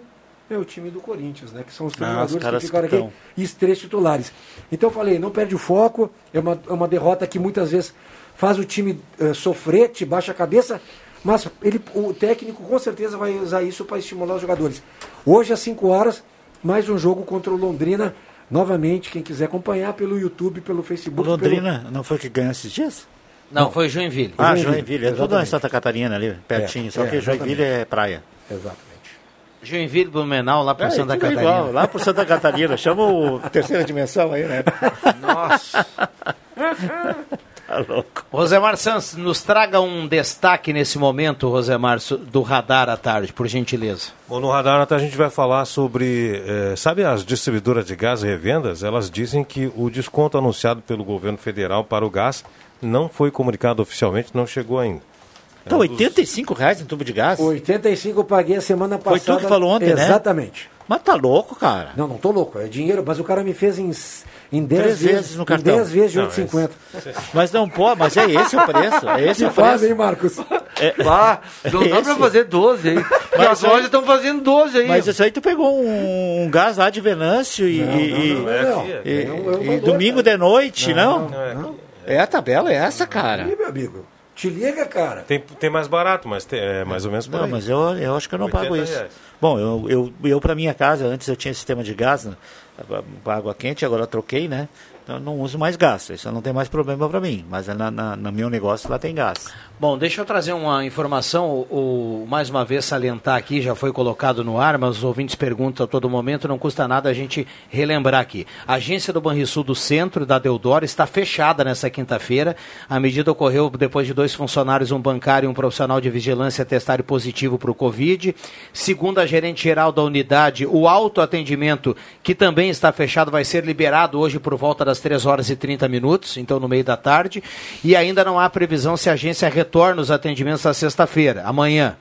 é o time do Corinthians, né? Que são os treinadores ah, os que ficaram que aqui e os três titulares. Então eu falei, não perde o foco, é uma, é uma derrota que muitas vezes faz o time uh, sofrer, te baixa a cabeça, mas ele, o técnico com certeza vai usar isso para estimular os jogadores. Hoje às cinco horas, mais um jogo contra o Londrina, novamente, quem quiser acompanhar pelo YouTube, pelo Facebook. O Londrina pelo... não foi que ganhou esses dias? Não, não, foi Joinville. Ah, Joinville. Joinville. É tudo em Santa Catarina ali, pertinho. É, só é, que Joinville é praia. Exatamente. Joinville, Blumenau, lá por é, Santa Catarina. Igual, lá por Santa Catarina. Chama o terceira dimensão aí, né? Nossa. Tá louco. Rosemar Santos, nos traga um destaque nesse momento, Rosemar, do Radar à Tarde, por gentileza. Bom, no Radar à Tarde a gente vai falar sobre... Eh, sabe as distribuidoras de gás e revendas? Elas dizem que o desconto anunciado pelo governo federal para o gás não foi comunicado oficialmente, não chegou ainda. Então, é um oitenta e cinco dos... reais no tubo de gás? oitenta e cinco eu paguei a semana passada. Foi tu que falou ontem, exatamente, né? Exatamente. Mas tá louco, cara. Não, não tô louco. É dinheiro, mas o cara me fez em, em dez vezes, vezes no cartão. Em dez vezes de oito e cinquenta. Mas... mas não pode, mas é esse o preço. É esse que o preço. Faz, hein, Marcos? É... ah, não é dá esse? Pra fazer doze, hein? Mas as lojas estão fazendo doze aí. Mas isso aí tu pegou um, um gás lá de Venâncio e... Não, não, não, e, não, não. e, não, não, não. e, e domingo de noite, não? Não, não, não. É, a tabela é essa, cara. E meu amigo, te liga, cara. Tem, tem mais barato, mas tem, é mais ou menos por não, aí. Mas eu, eu acho que eu não pago isso. Reais. Bom, eu, eu, eu para minha casa, antes eu tinha sistema de gás, né, para água quente, agora eu troquei, né? Então eu não uso mais gás, isso não tem mais problema para mim. Mas na, na, no meu negócio lá tem gás. Bom, deixa eu trazer uma informação, ou, ou mais uma vez salientar aqui, já foi colocado no ar, mas os ouvintes perguntam a todo momento, não custa nada a gente relembrar aqui. A agência do Banrisul do Centro, da Deodoro, está fechada nessa quinta-feira. A medida ocorreu depois de dois funcionários, um bancário e um profissional de vigilância, testarem positivo para o Covid. Segundo a gerente geral da unidade, o autoatendimento, que também está fechado, vai ser liberado hoje por volta das três horas e trinta minutos, então no meio da tarde. E ainda não há previsão se a agência retorna Torna os atendimentos na sexta-feira, amanhã.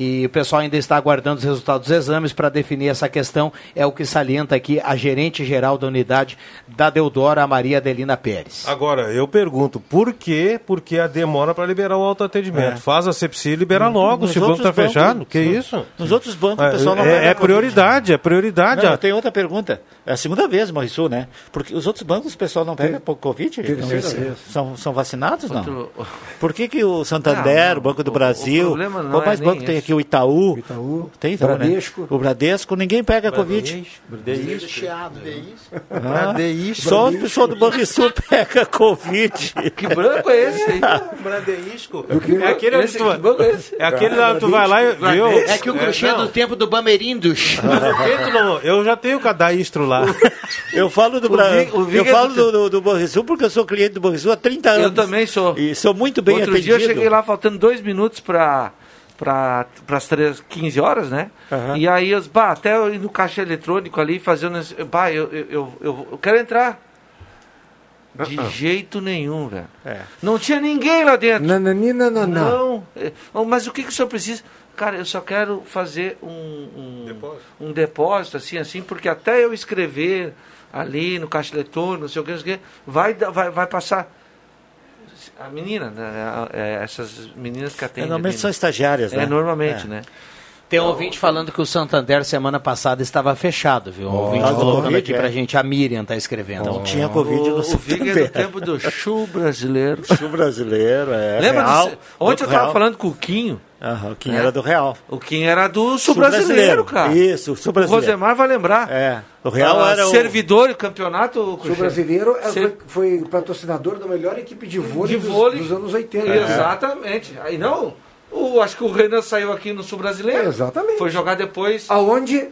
E o pessoal ainda está aguardando os resultados dos exames para definir essa questão, é o que salienta aqui a gerente-geral da unidade da Deodoro, a Maria Adelina Pérez. Agora, eu pergunto, por quê? Porque a demora para liberar o autoatendimento. É. Faz a sepsia e libera logo, nos se o banco está fechado. Que nos isso? Nos outros bancos é, o pessoal não é, vai... É prioridade, é prioridade. Não, a... Tem outra pergunta. É a segunda vez, Mauriçu, né? Porque os outros bancos o pessoal não pega por Covid? Não, são, são vacinados, não? Outro... Por que, que o Santander, ah, o Banco do o, Brasil, o não qual mais é banco tem aqui? O Itaú, Itaú tem Itaú, Bradesco. Né? O Bradesco, ninguém pega Covid. Bradesco. Bradesco. Só o pessoal do Banrisul pega Covid. Que branco é esse aí? Bradesco. É aquele esse, que tu, que banco é esse? É aquele lá, tu vai lá e viu? É que o crochê é do tempo do Bamerindos. Eu já tenho o cadastro lá. Eu falo do Bradesco. Eu falo do, do, do Banrisul porque eu sou cliente do Banrisul há trinta anos. Eu também sou. E sou muito bem Outro atendido. Outro dia eu cheguei lá faltando dois minutos para... para as três, quinze horas, né? Uhum. E aí, eu, bah, até eu ir no caixa eletrônico ali, fazendo... Bah, eu, eu, eu, eu, eu quero entrar. De uh-uh. jeito nenhum, velho. É. Não tinha ninguém lá dentro. Não, não, não, não. não. não. Mas o que, que o senhor precisa? Cara, eu só quero fazer um, um, depósito. um depósito, assim, assim, porque até eu escrever ali no caixa eletrônico, não sei o que, não sei o que, vai, vai, vai passar... A menina, né? Essas meninas que atendem... Normalmente são estagiárias, né? É, normalmente, é. né? Tem um ouvinte falando que o Santander semana passada estava fechado, viu? Um ouvinte oh, colocando COVID, aqui é. pra gente, a Miriam tá escrevendo. Não oh. tinha Covid no o, Santander. O Vig é do tempo do Chu brasileiro. Chu brasileiro, é. Lembra disso? Ontem eu tava real. falando com o Quinho, Aham, o Kim é. era do Real. O Kim era do Sul Brasileiro, cara. Isso, Sul Brasileiro. O Rosemar vai lembrar. É, o Real ah, era o... Servidor e campeonato... Sul Brasileiro Ser... foi, foi patrocinador da melhor equipe de vôlei, de vôlei. Dos, dos anos oitenta. É. Exatamente. Aí não, o, acho que o Renan saiu aqui no Sul Brasileiro. É, exatamente. Foi jogar depois... Aonde...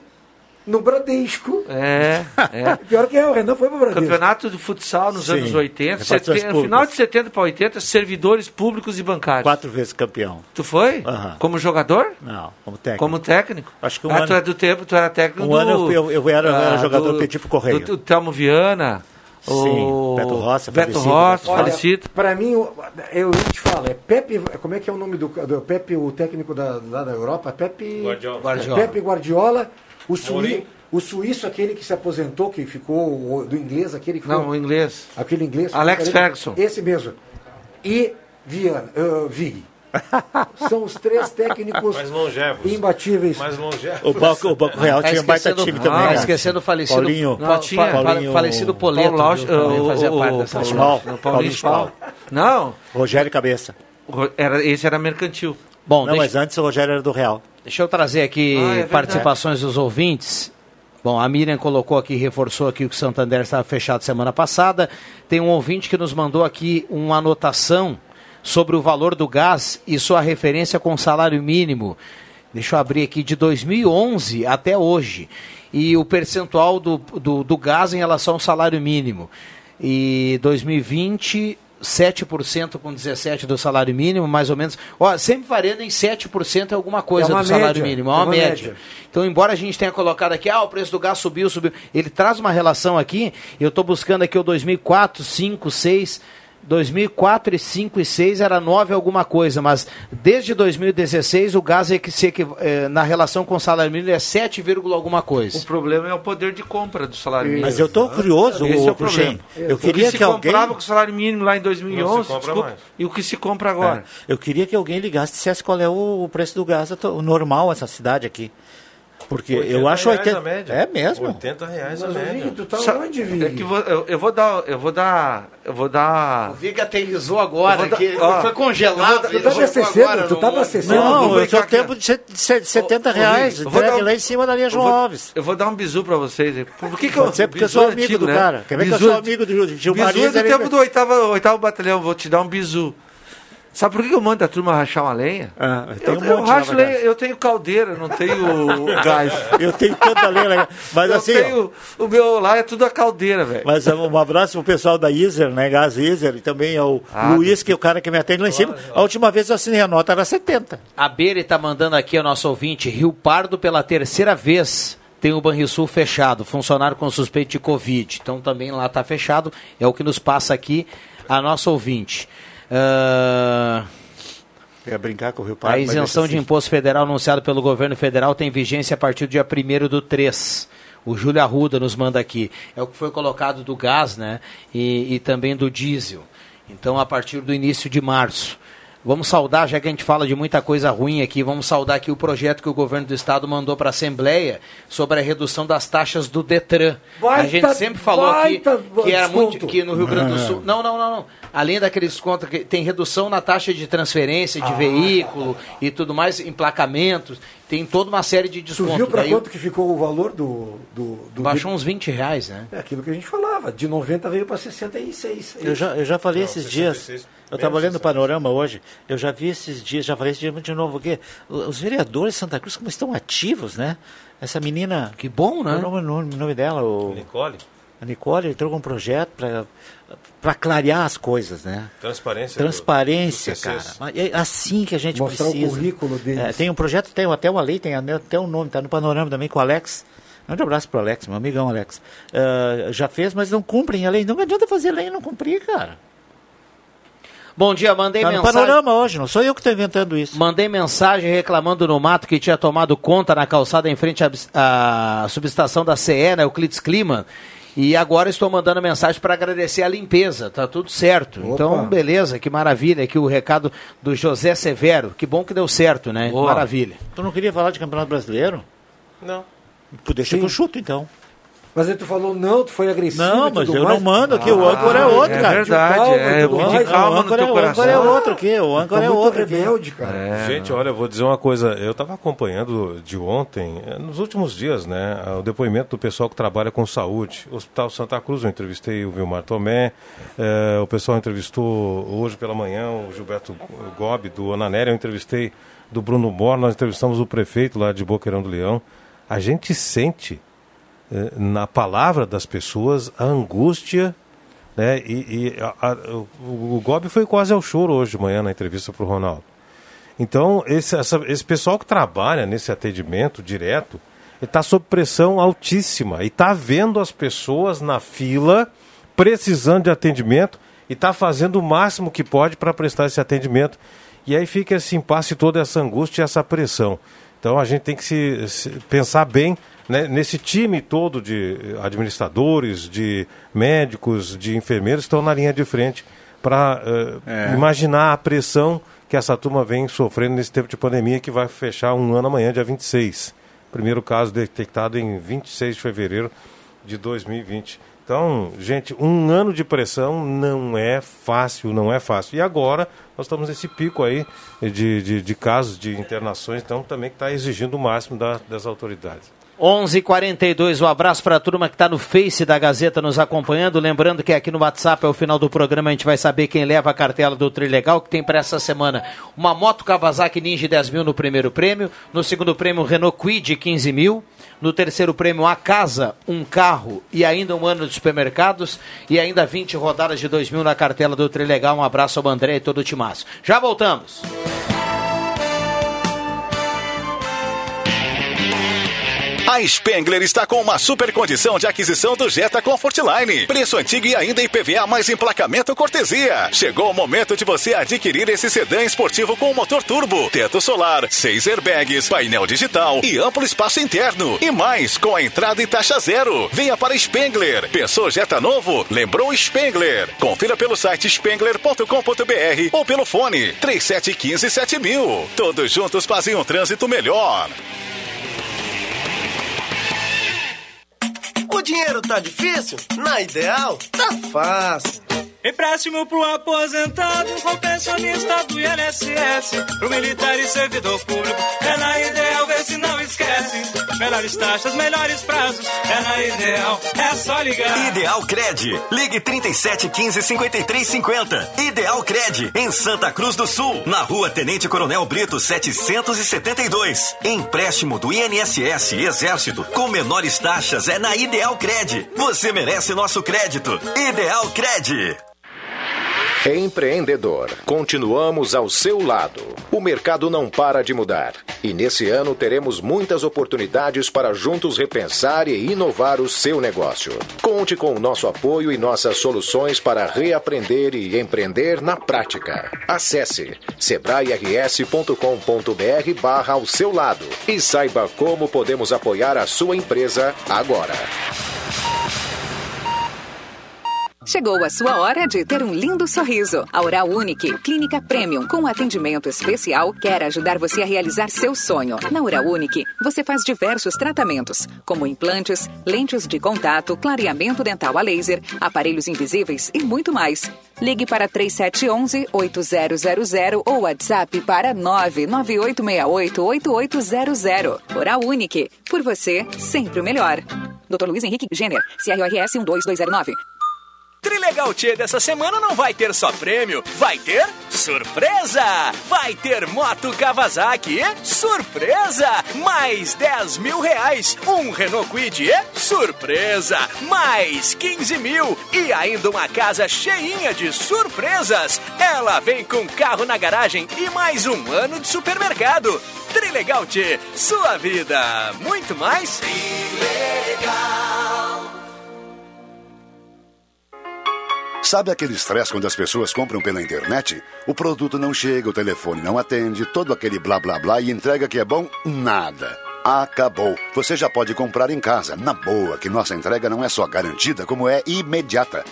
No Bradesco. É, é. Pior que é, o Renan foi para o Bradesco. Campeonato de futsal nos Sim, anos oitenta, setenta, final de setenta para oitenta, servidores públicos e bancários. Quatro vezes campeão. Tu foi? Uh-huh. Como jogador? Não, como técnico. Como técnico? Acho que um ah, ano... tu é do tempo, tu era técnico um do... Um ano eu, eu era, ah, era jogador do Petipo Correia. Do, do Thelmo Viana. Sim, o... Beto Roça, Beto Roça, falecido. Para mim, eu te falo, é Pepe, como é que é o nome do, do Pepe, o técnico da, lá da Europa? Pepe Guardiola. Guardiola. Pepe Guardiola. O, suí, o suíço, aquele que se aposentou, que ficou, o, do inglês, aquele que Não, foi, o inglês. Aquele inglês. Alex aquele, Ferguson. Esse mesmo. E Viana, uh, Vig. São os três técnicos mais longevos, imbatíveis. Mais longevos. O Banco, o Banco Real é, tinha baita time não, também. Não, esquecendo o falecido Paulinho. Não, tinha, Paulinho falecido Poleto. Paulo fazia parte dessa Paulinho, Paulinho Paulo. Não. Rogério Cabeça. Era, esse era mercantil. Bom, não, deixa... mas antes o Rogério era do Real. Deixa eu trazer aqui ah, é participações dos ouvintes. Bom, a Miriam colocou aqui, reforçou aqui que o Santander estava fechado semana passada. Tem um ouvinte que nos mandou aqui uma anotação sobre o valor do gás e sua referência com o salário mínimo. Deixa eu abrir aqui, de dois mil e onze até hoje. E o percentual do, do, do gás em relação ao salário mínimo. E dois mil e vinte... sete por cento com dezessete por cento do salário mínimo, mais ou menos. Ó, sempre variando em sete por cento é alguma coisa é do salário média, mínimo, é uma, é uma média. média. Então, embora a gente tenha colocado aqui, ah, o preço do gás subiu, subiu. Ele traz uma relação aqui, eu estou buscando aqui o dois mil e quatro, cinco, seis... dois mil e quatro, dois mil e cinco e dois mil e seis era nove alguma coisa, mas desde dois mil e dezesseis o gás é que se, é, na relação com o salário mínimo é sete, alguma coisa. O problema é o poder de compra do salário mínimo. Mas eu estou curioso, esse o, é o problema. Eu queria o que se que alguém... comprava com o salário mínimo lá em dois mil e onze, desculpa, e o que se compra agora. É. Eu queria que alguém ligasse e dissesse qual é o preço do gás o normal nessa cidade aqui. Porque eu acho oitenta reais a média. É mesmo? oitenta reais a média. Mas, tu tá onde, Viga? É que vou, eu, eu vou dar, eu vou dar, eu vou dar... O Viga aterrizou agora, dar, que ó, foi congelado. Tu tava acessando, tu tava acessando. Não, eu só tempo de setenta reais, entregue lá em cima da linha João Alves. Eu vou dar um bizu pra vocês. Por que que eu... Pode ser porque eu sou amigo do cara. Quer ver que eu sou amigo do Gilmar? Bizu é do tempo do oitavo batalhão, vou te dar um bizu. Sabe por que eu mando a turma rachar uma lenha? Ah, eu, um eu, monte, racho lenha eu tenho caldeira, não tenho gás. Eu tenho tanta lenha. Mas eu assim, tenho, o meu lá é tudo a caldeira, velho. Mas um abraço pro pessoal da Iser, né? Gás Iser, e também ao ah, Luiz, que é o cara que me atende lá em cima. Ó, ó. A última vez eu assinei a nota, era setenta. A Beira está mandando aqui o nosso ouvinte, Rio Pardo, pela terceira vez. Tem o Banrisul fechado, funcionário com suspeito de Covid. Então também lá está fechado. É o que nos passa aqui a nossa ouvinte. Uh... Ia brincar com o Rio Pardo, a isenção de imposto federal anunciada pelo governo federal tem vigência a partir do dia primeiro do três. O Júlio Arruda nos manda aqui. É o que foi colocado do gás, né? E, e também do diesel. Então, a partir do início de março. Vamos saudar, já que a gente fala de muita coisa ruim aqui, vamos saudar aqui o projeto que o governo do estado mandou para a Assembleia sobre a redução das taxas do Detran. Baita, a gente sempre falou aqui que, que era muito que no Rio Grande do Sul. Não, não, não, não. Além daqueles descontos que tem redução na taxa de transferência de ah, veículo ah, ah, ah, e tudo mais, emplacamentos, tem toda uma série de descontos. Tu viu para quanto que ficou o valor do, do, do... Baixou uns vinte reais, né? É aquilo que a gente falava, de noventa veio para sessenta e seis. Eu já, eu já falei não, esses sessenta e seis dias... Eu estava olhando o Panorama hoje, eu já vi esses dias, já falei esse dia de novo, porque os vereadores de Santa Cruz, como estão ativos, né? Essa menina... Que bom, né? O nome, nome, nome dela, o... Nicole. A Nicole entrou com um projeto para... para clarear as coisas, né? Transparência. Transparência, do, do cara. É assim que a gente mostrar precisa. Mostrar o currículo deles. É, tem um projeto, tem até uma lei, tem até um nome, está no Panorama também com o Alex. Um abraço para o Alex, meu amigão Alex. Uh, já fez, mas não cumprem a lei. Não adianta fazer lei e não cumprir, cara. Bom dia, mandei tá mensagem... Está no Panorama hoje, não sou eu que estou inventando isso. Mandei mensagem reclamando no mato que tinha tomado conta na calçada em frente à, à subestação da C E, né, Euclides Clima. E agora estou mandando mensagem para agradecer a limpeza, tá tudo certo. Opa. Então, beleza, que maravilha, aqui o recado do José Severo. Que bom que deu certo, né? Boa. Maravilha. Tu não queria falar de Campeonato Brasileiro? Não. Deixa com o chuto, então. Mas aí tu falou, não, tu foi agressivo. Não, mas eu mais. não mando aqui, ah, o âncora é outro, é cara. Verdade, calma, é verdade, calma, o âncora, no teu é, o âncora é outro aqui, o âncora tá é outro rebelde, aqui. Cara. É. Gente, olha, eu vou dizer uma coisa, eu estava acompanhando de ontem, nos últimos dias, né, o depoimento do pessoal que trabalha com saúde. Hospital Santa Cruz, eu entrevistei o Vilmar Tomé, eh, o pessoal entrevistou hoje pela manhã o Gilberto Gobi, do Ana Nery, eu entrevistei do Bruno Borno, nós entrevistamos o prefeito lá de Boqueirão do Leão. A gente sente na palavra das pessoas a angústia, né? E, e a, a, o, o Gobi foi quase ao choro hoje de manhã na entrevista para o Ronaldo. Então, esse, essa, esse pessoal que trabalha nesse atendimento direto está sob pressão altíssima e está vendo as pessoas na fila precisando de atendimento e está fazendo o máximo que pode para prestar esse atendimento. E aí fica esse impasse, toda essa angústia e essa pressão. Então, a gente tem que se, se pensar bem, né, nesse time todo de administradores, de médicos, de enfermeiros, estão na linha de frente para uh, é. imaginar a pressão que essa turma vem sofrendo nesse tempo de pandemia, que vai fechar um ano amanhã, dia vinte e seis. Primeiro caso detectado em vinte e seis de fevereiro de dois mil e vinte. Então, gente, um ano de pressão não é fácil, não é fácil. E agora, nós estamos nesse pico aí de, de, de casos, de internações, então também que está exigindo o máximo da, das autoridades. onze e quarenta e dois, um abraço para a turma que está no Face da Gazeta nos acompanhando. Lembrando que aqui no WhatsApp, ao final do programa, a gente vai saber quem leva a cartela do Trilegal, que tem para essa semana uma moto Kawasaki Ninja dez mil no primeiro prêmio, no segundo prêmio Renault Kwid quinze mil, no terceiro prêmio a casa, um carro e ainda um ano de supermercados e ainda vinte rodadas de dois mil na cartela do Trilegal. Um abraço ao André e todo o timaço. Já voltamos! A Spengler está com uma super condição de aquisição do Jetta Comfort Line. Preço antigo e ainda I P V A mais emplacamento cortesia. Chegou o momento de você adquirir esse sedã esportivo com motor turbo, teto solar, seis airbags, painel digital e amplo espaço interno. E mais, com a entrada e taxa zero. Venha para Spengler. Pensou Jetta novo? Lembrou Spengler. Confira pelo site spengler ponto com ponto b r ou pelo fone trinta e sete quinze setenta mil. Todos juntos fazem um trânsito melhor. O dinheiro tá difícil? Na Ideal, tá fácil. Empréstimo pro aposentado, com pensionista do I N S S, pro militar e servidor público, é na Ideal, vê se não esquece. Melhores taxas, melhores prazos, é na Ideal, é só ligar. Ideal Cred, ligue trinta e sete quinze cinquenta e três cinquenta. Ideal Cred, em Santa Cruz do Sul, na rua Tenente Coronel Brito setecentos e setenta e dois. Empréstimo do I N S S e Exército, com menores taxas, é na Ideal Cred. Você merece nosso crédito. Ideal Cred. Empreendedor, continuamos ao seu lado. O mercado não para de mudar. E nesse ano teremos muitas oportunidades para juntos repensar e inovar o seu negócio. Conte com o nosso apoio e nossas soluções para reaprender e empreender na prática. Acesse sebrae r s ponto com ponto b r barra ao seu lado e saiba como podemos apoiar a sua empresa agora. Chegou a sua hora de ter um lindo sorriso. A Oral Unique, clínica premium com atendimento especial, quer ajudar você a realizar seu sonho. Na Oral Unique, você faz diversos tratamentos, como implantes, lentes de contato, clareamento dental a laser, aparelhos invisíveis e muito mais. Ligue para trinta e sete onze oito zero zero zero ou WhatsApp para nove nove oito seis oito oito oito zero zero. Oral Unique, por você, sempre o melhor. doutor Luiz Henrique Gueneri, C R O R S um dois dois zero nove. Trilegal Tchê dessa semana não vai ter só prêmio, vai ter surpresa! Vai ter moto Kawasaki, surpresa! Mais dez mil reais, um Renault Kwid, surpresa! Mais quinze mil e ainda uma casa cheinha de surpresas! Ela vem com carro na garagem e mais um ano de supermercado. Trilegal Tchê, sua vida, muito mais... Trilegal. Sabe aquele estresse quando as pessoas compram pela internet? O produto não chega, o telefone não atende, todo aquele blá blá blá e entrega que é bom? Nada. Acabou. Você já pode comprar em casa, na boa, que nossa entrega não é só garantida, como é imediata.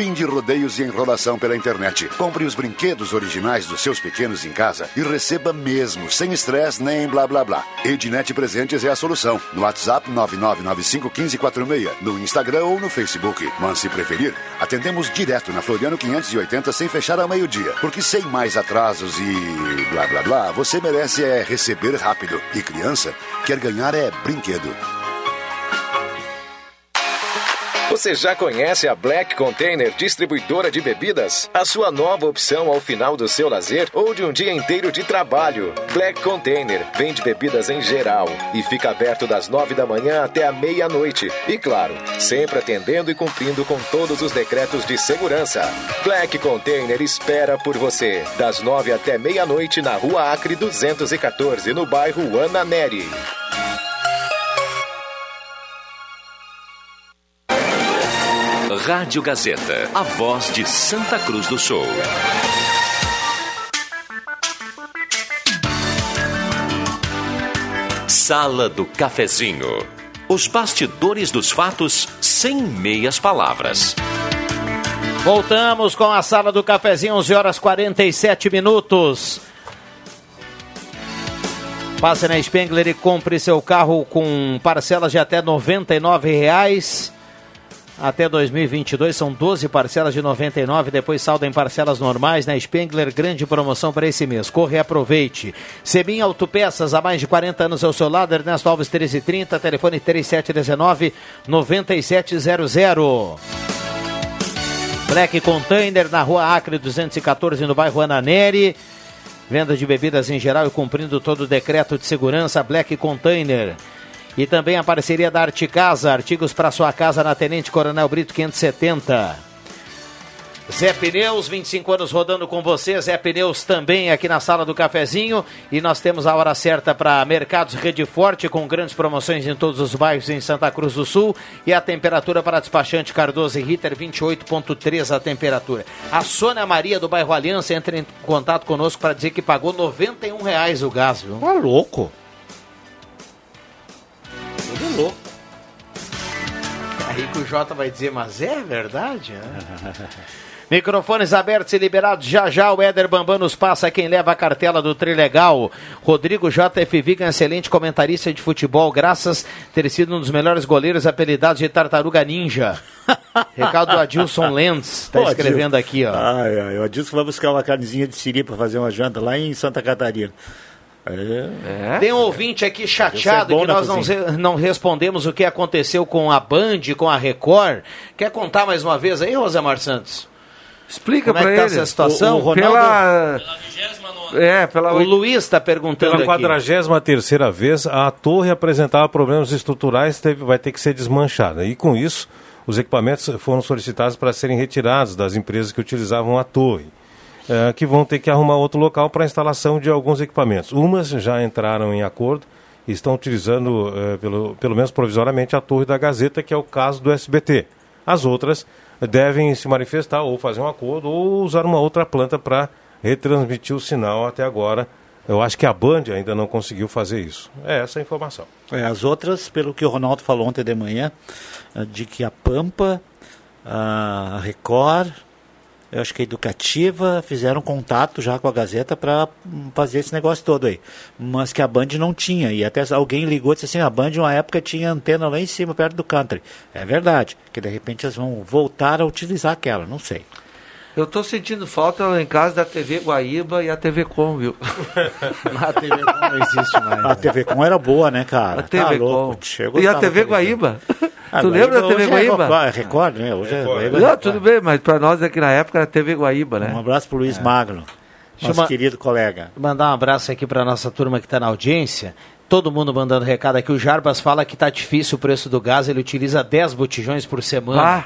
Fim de rodeios e enrolação pela internet. Compre os brinquedos originais dos seus pequenos em casa e receba mesmo, sem estresse nem blá blá blá. Ednete Presentes é a solução. No WhatsApp nove nove nove cinco um cinco quatro seis, no Instagram ou no Facebook. Mas se preferir, atendemos direto na Floriano quinhentos e oitenta sem fechar ao meio-dia. Porque sem mais atrasos e blá blá blá, você merece é receber rápido. E criança quer ganhar é brinquedo. Você já conhece a Black Container Distribuidora de Bebidas? A sua nova opção ao final do seu lazer ou de um dia inteiro de trabalho. Black Container vende bebidas em geral e fica aberto das nove da manhã até a meia-noite. E claro, sempre atendendo e cumprindo com todos os decretos de segurança. Black Container espera por você. Das nove até meia-noite na Rua Acre duzentos e catorze, no bairro Ana Nery. Rádio Gazeta, a voz de Santa Cruz do Sul. Sala do Cafezinho. Os bastidores dos fatos sem meias palavras. Voltamos com a Sala do Cafezinho, onze horas e quarenta e sete minutos. Passe na Spengler e compre seu carro com parcelas de até noventa e nove reais. Até dois mil e vinte e dois, são doze parcelas de noventa e nove, depois saldo em parcelas normais na Spengler, grande promoção para esse mês. Corre e aproveite. Semim Autopeças, há mais de quarenta anos ao seu lado, Ernesto Alves treze trinta, telefone três sete um nove nove sete zero zero. Black Container na Rua Acre duzentos e catorze, no bairro Ana Nery. Venda de bebidas em geral e cumprindo todo o decreto de segurança, Black Container. E também a parceria da Arte Casa, artigos para sua casa na Tenente Coronel Brito quinhentos e setenta. Zé Pneus, vinte e cinco anos rodando com você, Zé Pneus também aqui na Sala do Cafezinho. E nós temos a hora certa para Mercados Rede Forte, com grandes promoções em todos os bairros em Santa Cruz do Sul. E a temperatura para Despachante Cardoso e Ritter, vinte e oito vírgula três a temperatura. A Sônia Maria do bairro Aliança entra em contato conosco para dizer que pagou noventa e um reais o gás, viu? Tá louco! Ele é louco. Aí que o Jota vai dizer, mas é verdade, né? Microfones abertos e liberados. Já já o Éder Bambam nos passa quem leva a cartela do Trilegal. Rodrigo J F Vig, excelente comentarista de futebol, graças a ter sido um dos melhores goleiros apelidados de Tartaruga Ninja. Recado do Adilson Lenz, tá escrevendo aqui, ó. Ai, ai, o Adilson vai buscar uma carnezinha de siri para fazer uma janta lá em Santa Catarina. É. Tem um ouvinte aqui chateado é que nós não, não respondemos o que aconteceu com a Band, com a Record. Quer contar mais uma vez aí, Rosemar Santos? Explica para é tá ele essa situação. O, o Ronaldo... Pela... Pela é, pela... O Luiz está perguntando aqui. Pela quadragésima terceira vez, a torre apresentava problemas estruturais, teve... vai ter que ser desmanchada. E com isso, os equipamentos foram solicitados para serem retirados das empresas que utilizavam a torre. É, que vão ter que arrumar outro local para a instalação de alguns equipamentos. Umas já entraram em acordo e estão utilizando, é, pelo, pelo menos provisoriamente, a torre da Gazeta, que é o caso do S B T. As outras devem se manifestar ou fazer um acordo ou usar uma outra planta para retransmitir o sinal até agora. Eu acho que a Band ainda não conseguiu fazer isso. É essa a informação. É, as outras, pelo que o Ronaldo falou ontem de manhã, de que a Pampa, a Record... eu acho que a Educativa, fizeram contato já com a Gazeta para fazer esse negócio todo aí. Mas que a Band não tinha. E até alguém ligou e disse assim, a Band uma época tinha antena lá em cima, perto do country. É verdade, que de repente eles vão voltar a utilizar aquela, não sei. Eu estou sentindo falta lá em casa da T V Guaíba e a T V Com, viu? A T V Com não existe mais. A T V Com era boa, né, cara? A T V tá louco, e a T V Guaíba? Ah, tu Guaíba, lembra da T V Guaíba? É Record, né? Hoje é Guaíba. Não, tudo bem, mas para nós aqui na época era T V Guaíba, né? Um abraço pro Luiz é. Magno, nosso uma... querido colega. Mandar um abraço aqui para nossa turma que está na audiência. Todo mundo mandando recado aqui. O Jarbas fala que tá difícil o preço do gás, ele utiliza dez botijões por semana. Ah.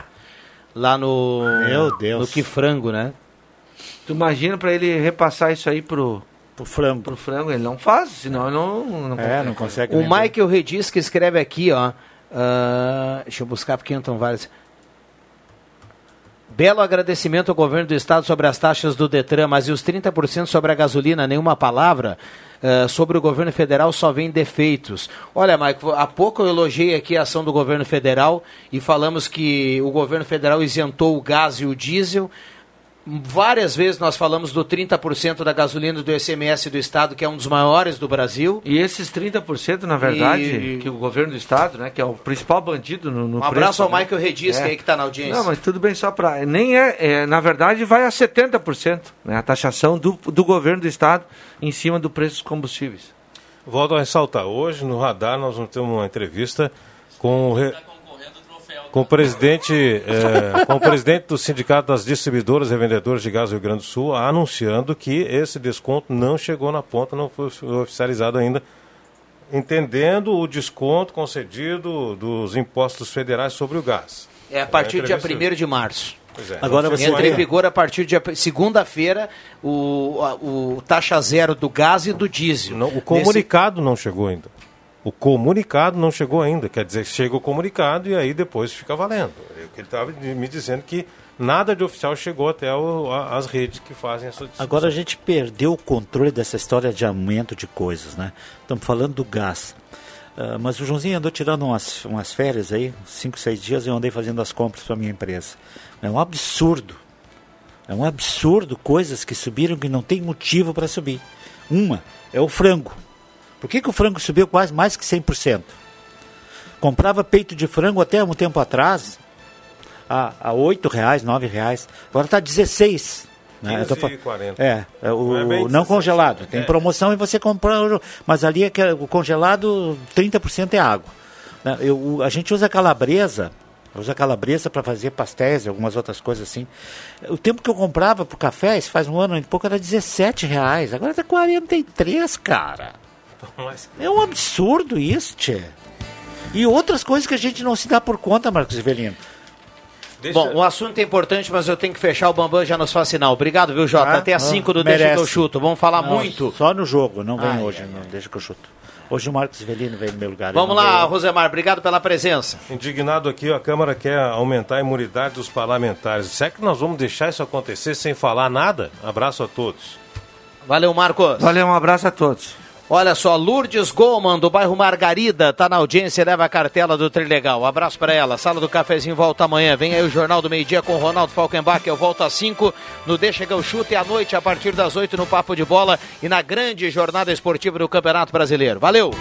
Lá no... Meu Deus. No que frango, né? Tu imagina pra ele repassar isso aí pro... Pro frango. Pro frango, ele não faz, senão ele não... não é, consegue. não consegue. O mesmo. Michael Redis que escreve aqui, ó... Uh, deixa eu buscar, porque não estão vários... Belo agradecimento ao governo do estado sobre as taxas do Detran, mas e os trinta por cento sobre a gasolina? Nenhuma palavra uh, sobre o governo federal, só vem defeitos. Olha, Maico, há pouco eu elogiei aqui a ação do governo federal e falamos que o governo federal isentou o gás e o diesel. Várias vezes nós falamos do trinta por cento da gasolina do I C M S do Estado, que é um dos maiores do Brasil. E esses trinta por cento, na verdade, e... que o governo do Estado, né, que é o principal bandido no, no um abraço preço, ao Michael Redis, é. que é aí que está na audiência. Não, mas tudo bem, só para... Nem é, é... Na verdade, vai a setenta por cento, né, a taxação do, do governo do Estado em cima do preço dos combustíveis. Volto a ressaltar, hoje no Radar nós vamos ter uma entrevista com o... Re... Com o, presidente, é, com o presidente do Sindicato das Distribuidoras e Revendedoras de Gás do Rio Grande do Sul, anunciando que esse desconto não chegou na ponta, não foi oficializado ainda, entendendo o desconto concedido dos impostos federais sobre o gás. É a partir do dia primeiro de março. Pois é. Agora você entra em vigor a partir de segunda-feira o, a, o taxa zero do gás e do diesel. Não, o comunicado Nesse... não chegou ainda. O comunicado não chegou ainda, quer dizer, chega o comunicado e aí depois fica valendo. Ele estava me dizendo que nada de oficial chegou até o, a, as redes que fazem essa discussão. Agora a gente perdeu o controle dessa história de aumento de coisas, né? Estamos falando do gás. Uh, mas o Joãozinho andou tirando umas, umas férias aí, cinco, seis dias, eu andei fazendo as compras para a minha empresa. É um absurdo. É um absurdo coisas que subiram que não tem motivo para subir. Uma é o frango. Por que, que o frango subiu quase mais que cem por cento? Comprava peito de frango até um tempo atrás a, a oito reais, nove reais. Agora está dezesseis reais. Né? Eu tô falando, é, é, o não, é bem dezesseis, não congelado. Tem promoção e você compra... Mas ali é que o congelado, trinta por cento é água. Eu, a gente usa calabresa... Usa calabresa para fazer pastéis e algumas outras coisas assim. O tempo que eu comprava para o café, isso faz um ano e pouco, era dezessete reais. Agora está quarenta e três reais, cara. É um absurdo isso, tchê. E outras coisas que a gente não se dá por conta, Marcos Ivelino. Deixa... Bom, o assunto é importante, mas eu tenho que fechar. O Bambam já nos faz sinal. Obrigado, viu, Jota? Ah, Até as cinco do merece. Deixa que eu chuto. Vamos falar não, muito. Só no jogo, não vem ai, hoje. Ai, não. Ai. Deixa que eu chuto. Hoje o Marcos Ivelino vem no meu lugar. Vamos lá, veio... Rosemar, obrigado pela presença. Indignado aqui, a Câmara quer aumentar a imunidade dos parlamentares. Será que nós vamos deixar isso acontecer sem falar nada? Abraço a todos. Valeu, Marcos. Valeu, um abraço a todos. Olha só, Lourdes Goldman, do bairro Margarida, está na audiência e leva a cartela do Trilegal. Um abraço para ela. Sala do Cafezinho volta amanhã. Vem aí o Jornal do Meio-Dia com o Ronaldo Falkenbach. Eu volto às cinco no Deixa que eu chuto e à noite a partir das oito no Papo de Bola e na grande jornada esportiva do Campeonato Brasileiro. Valeu!